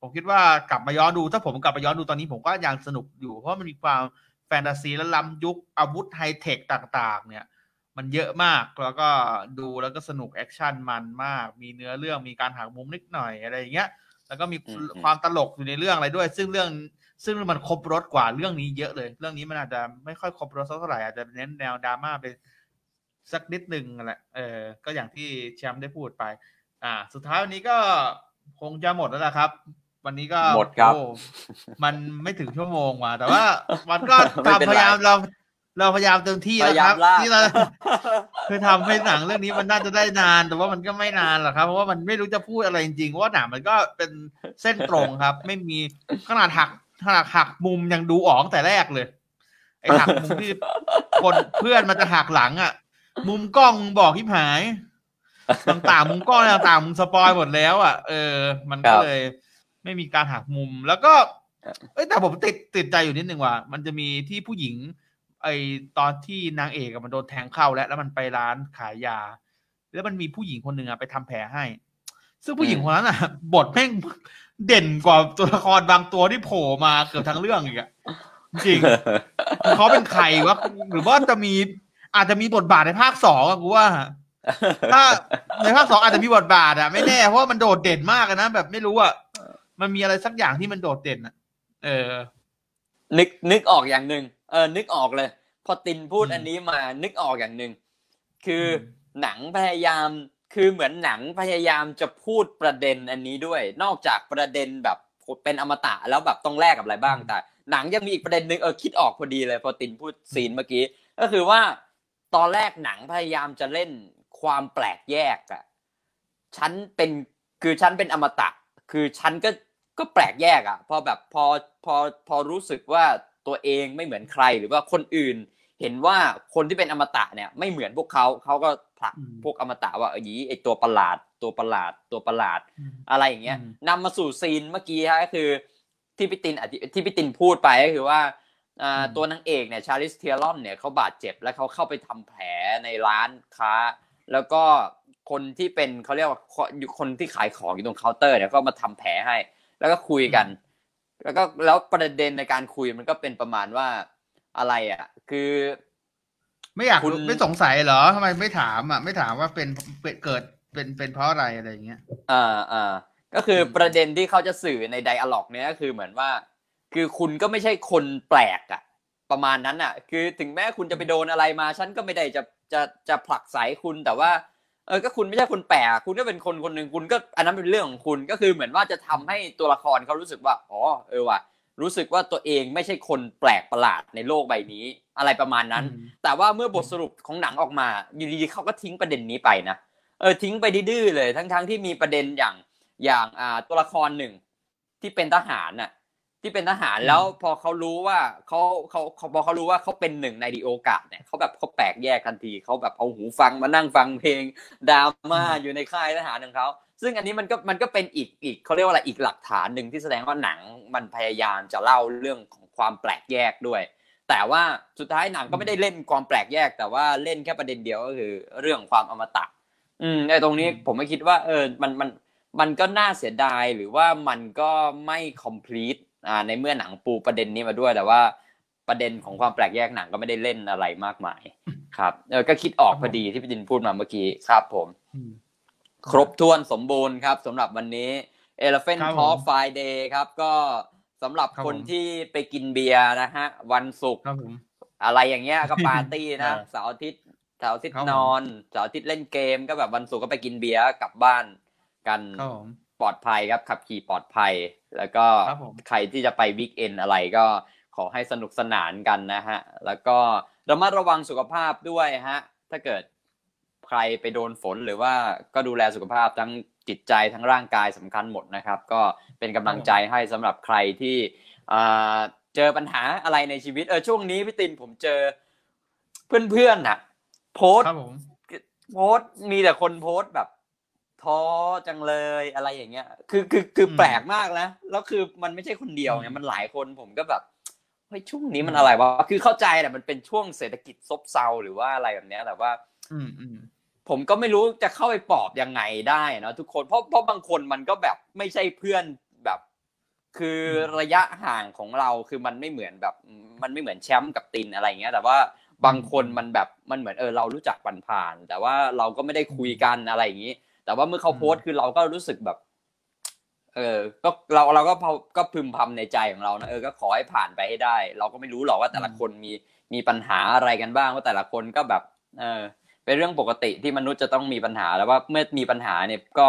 ผมคิดว่ากลับมาย้อนดูถ้าผมกลับไปย้อนดูตอนนี้ผมก็ยังสนุกอยู่เพราะมันมีความแฟนตาซีและล้ำยุคอาวุธไฮเทคต่างๆเนี่ยมันเยอะมากแล้วก็ดูแล้วก็สนุกแอคชั่นมันมากมีเนื้อเรื่องมีการหักมุมนิดหน่อยอะไรอย่างเงี้ยแล้วก็มีความตลกอยู่ในเรื่องอะไรด้วยซึ่งมันครบรสกว่าเรื่องนี้เยอะเลยเรื่องนี้มันอาจจะไม่ค่อยครบรสเท่าไหร่อาจจะเน้นแนวดราม่าไปสักนิดนึงแหละก็อย่างที่แชมป์ได้พูดไปสุดท้ายวันนี้ก็คงจะหมดแล้วล่ะครับวันนี้ก็หมดครับมันไม่ถึงชั่วโมงว่ะแต่ว่ามันก็พยายามเรา เราพยายามเต็มที่แล้วครับที่เราคือทำให้หนังเรื่องนี้มันน่าจะได้นานแต่ว่ามันก็ไม่นานหรอกครับเพราะว่ามันไม่รู้จะพูดอะไรจริงๆเพราะว่าหนังมันก็เป็นเส้นตรงครับไม่มีขนาดหักมุมยังดูออกแต่แรกเลยไอ้หักมุมที่คนเพื่อนมันจะหักหลังอ่ะมุมกล้องบอกที่หายต่างๆมุมกล้องต่างๆมุมสปอยหมดแล้วอ่ะมันก็เลยไม่มีการหักมุมแล้วก็แต่ผมติดใจอยู่นิดนึงว่ามันจะมีที่ผู้หญิงไอตอนที่นางเอกมันโดนแทงเข้าแล้วมันไปร้านขายยาแล้วมันมีผู้หญิงคนหนึ่งไปทำแผลให้ซึ่งผู้หญิงคนนั้นบทแม่งเด่นกว่าตัวละครบางตัวที่โผล่มาเกือบทั้งเรื่องอีกอะจริง เขาเป็นใครวะหรือว่าอาจจะมีบทบาทในภาคสองกูว่าถ้าในภาคสองอาจจะมีบทบาทอะไม่แน่เพราะมันโดดเด่นมากนะแบบไม่รู้อะมันมีอะไรสักอย่างที่มันโดดเด่นอะนึกออกอย่างนึงนึกออกเลยพอตินพูดอันนี้มานึกออกอย่างนึงคือหนังพยายามคือเหมือนหนังพยายามจะพูดประเด็นอันนี้ด้วยนอกจากประเด็นแบบเป็นอมตะแล้วแบบต้องแลกกับอะไรบ้างแต่หนังยังมีอีกประเด็นนึงคิดออกพอดีเลยพอตินพูดซีนเมื่อกี้ก็คือว่าตอนแรกหนังพยายามจะเล่นความแปลกแยกอ่ะฉันเป็นอมตะคือฉันก็แปลกแยกอ่ะพอรู้สึกว่าตัวเองไม่เหมือนใครหรือว่าคนอื่นเห็นว่าคนที่เป็นอมตะเนี่ยไม่เหมือนพวกเขาก็ผลักพวกอมตะว่ายีไอตัวประหลาดอะไรอย่างเงี้ยนำมาสู่ซีนเมื่อกี้ฮะก็คือที่พี่ตินพูดไปก็คือว่าตัวนางเอกเนี่ยชาลิสเทียรอนเนี่ยเขาบาดเจ็บแล้วเขาเข้าไปทำแผลในร้านค้าแล้วก็คนที่เป็นเขาเรียกว่าคนที่ขายของอยู่ตรงเคาน์เตอร์เนี่ยก็มาทำแผลให้แล้วก็คุยกันแล้วประเด็นในการคุยมันก็เป็นประมาณว่าอะไรอ่ะคือไม่อยากคุณไม่สงสัยเหรอทำไมไม่ถามอ่ะไม่ถามว่าเป็นเกิดเป็นเพราะอะไรอะไรอย่างเงี้ยก็คือประเด็นที่เขาจะสื่อในไดอะล็อกเนี้ยก็คือเหมือนว่าคือคุณก็ไม่ใช่คนแปลกอ่ะประมาณนั้นอ่ะคือถึงแม้คุณจะไปโดนอะไรมาฉันก็ไม่ได้จะผลักไสคุณแต่ว่าก็คุณไม่ใช่คนแปลกคุณก็เป็นคนหนึ่งคุณก็อันนั้นเป็นเรื่องของคุณก็คือเหมือนว่าจะทำให้ตัวละครเขารู้สึกว่าว่ะรู้สึกว่าตัวเองไม่ใช่คนแปลกประหลาดในโลกใบนี้อะไรประมาณนั้นแต่ว่าเมื่อบทสรุปของหนังออกมาอยู่ดีๆเขาก็ทิ้งประเด็นนี้ไปนะทิ้งไปดื้อเลยทั้งที่มีประเด็นอย่างตัวละครหนึ่งที่เป็นทหารน่ะที่เป็นทหารแล้วพอเขารู้ว่าเขาพอเขารู้ว่าเขาเป็นหนึ่งในดิโอกะเนี่ยเขาแปลกแยกทันทีเขาแบบเอาหูฟังมานั่งฟังเพลงดราม่าอยู่ในค่ายทหารของเขาซึ่งอันนี้มันก็เป็นอีกเขาเรียกว่าอะไรอีกหลักฐานหนึ่งที่แสดงว่าหนังมันพยายามจะเล่าเรื่องของความแปลกแยกด้วยแต่ว่าสุดท้ายหนังก็ไม่ได้เล่นความแปลกแยกแต่ว่าเล่นแค่ประเด็นเดียวก็คือเรื่องความอมตะในตรงนี้ผมไม่คิดว่ามันก็น่าเสียดายหรือว่ามันก็ไม่ completeในเมื่อหนังปูประเด็นนี้มาด้วยแต่ว่าประเด็นของความแปลกแยกหนังก็ไม่ได้เล่นอะไรมากมายครับก็คิดออกพอดีที่พี่ดินพูดมาเมื่อกี้ครับผมครบถ้วนสมบูรณ์ครับสำหรับวันนี้ Elephant Talk Friday ครับก็สำหรับคนที่ไปกินเบียร์นะฮะวันศุกร์อะไรอย่างเงี้ยก็ปาร์ตี้นะเสาร์อาทิตย์นอนเสาร์อาทิตย์เล่นเกมก็แบบวันศุกร์ก็ไปกินเบียร์กลับบ้านกันปลอดภัยครับขับขี่ปลอดภัยแล้วก็ใครที่จะไปวีคเอนอะไรก็ขอให้สนุกสนานกันนะฮะแล้วก็ระมัดระวังสุขภาพด้วยฮะถ้าเกิดใครไปโดนฝนหรือว่าก็ดูแลสุขภาพทั้งจิตใจทั้งร่างกายสำคัญหมดนะครับก็เป็นกำลังใจให้สำหรับใครที่เจอปัญหาอะไรในชีวิตช่วงนี้พี่ตินผมเจอเพื่อนๆน่ะโพสต์มีแต่คนโพสต์แบบท้อจังเลยอะไรอย่างเงี้ยคือแปลกมากนะแล้วคือมันไม่ใช่คนเดียวไงมันหลายคนผมก็แบบเฮ้ยช่วงนี้มันอะไรวะคือเข้าใจแหละมันเป็นช่วงเศรษฐกิจซบเซาหรือว่าอะไรแบบเนี้ยแต่ว่าผมก็ไม่รู้จะเข้าไปปลอบยังไงได้เนาะทุกคนเพราะบางคนมันก็แบบไม่ใช่เพื่อนแบบคือระยะห่างของเราคือมันไม่เหมือนแบบมันไม่เหมือนแชมป์กับตินอะไรอย่างเงี้ยแต่ว่าบางคนมันแบบมันเหมือนเรารู้จักผ่านๆแต่ว่าเราก็ไม่ได้คุยกันอะไรอย่างงี้แต่ว่าเมื่อเขาโพสต์คือเราก็รู้สึกแบบก็เราก็พึมพำในใจของเรานะก็ขอให้ผ่านไปให้ได้เราก็ไม่รู้หรอกว่าแต่ละคนมีปัญหาอะไรกันบ้างว่าแต่ละคนก็แบบเป็นเรื่องปกติที่มนุษย์จะต้องมีปัญหาแล้วว่าเมื่อมีปัญหาเนี่ยก็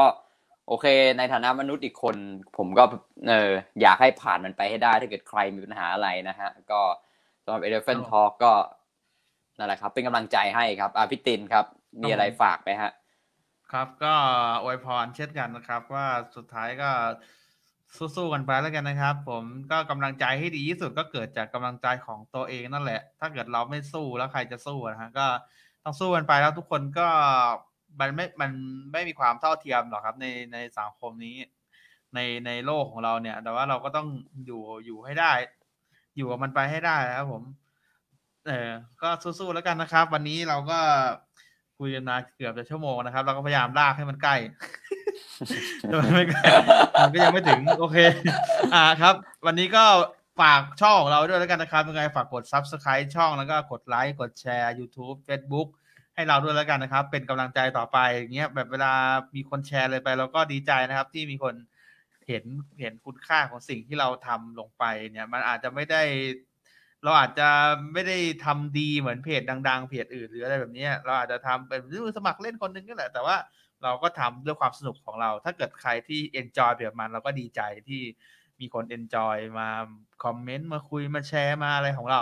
โอเคในฐานะมนุษย์อีกคนผมก็อยากให้ผ่านมันไปให้ได้ถ้าเกิดใครมีปัญหาอะไรนะฮะก็สำหรับ Elephant Talk ก็ นั่นแหละครับเป็นกำลังใจให้ครับพี่ตินครับมีอะไรฝากไหมฮะครับก็อวยพรเช่นกันนะครับว่าสุดท้ายก็สู้ๆกันไปแล้วกันนะครับผมก็กำลังใจให้ดีที่สุดก็เกิดจากกำลังใจของตัวเองนั่นแหละถ้าเกิดเราไม่สู้แล้วใครจะสู้นะฮะก็ต้องสู้กันไปแล้วทุกคนก็มันไม่มีความเท่าเทียมหรอกครับในสังคมนี้ในโลกของเราเนี่ยแต่ว่าเราก็ต้องอยู่ให้ได้อยู่กับมันไปให้ได้นะครับผมก็สู้ๆแล้วกันนะครับวันนี้เราก็คุยกันมาเกือบจะชั่วโมงนะครับเราก็พยายามลากให้มันใกล้ แต่มันไม่ใกล้มันก็ยังไม่ถึงโอเคครับวันนี้ก็ฝากช่องของเราด้วยแล้วกันนะครับยังไงฝากกด Subscribe ช่องแล้วก็กดไลค์กดแชร์ YouTube Facebook ให้เราด้วยแล้วกันนะครับเป็นกำลังใจต่อไปอย่างเงี้ยแบบเวลามีคนแชร์อะไรไปเราก็ดีใจนะครับที่มีคนเห็นคุณค่าของสิ่งที่เราทำลงไปเนี่ยมันอาจจะไม่ได้เราอาจจะไม่ได้ทำดีเหมือนเพจดังๆเพจอื่นหรืออะไรแบบนี้เราอาจจะทำเป็นสมัครเล่นคนนึงก็แหละแต่ว่าเราก็ทำด้วยความสนุกของเราถ้าเกิดใครที่ enjoy แบบมันเราก็ดีใจที่มีคน enjoy มาคอมเมนต์มาคุยมาแชร์มาอะไรของเรา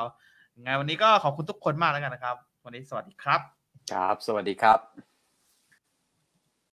ไงวันนี้ก็ขอบคุณทุกคนมากแล้วกันนะครับวันนี้สวัสดีครับครับสวัสดีครับ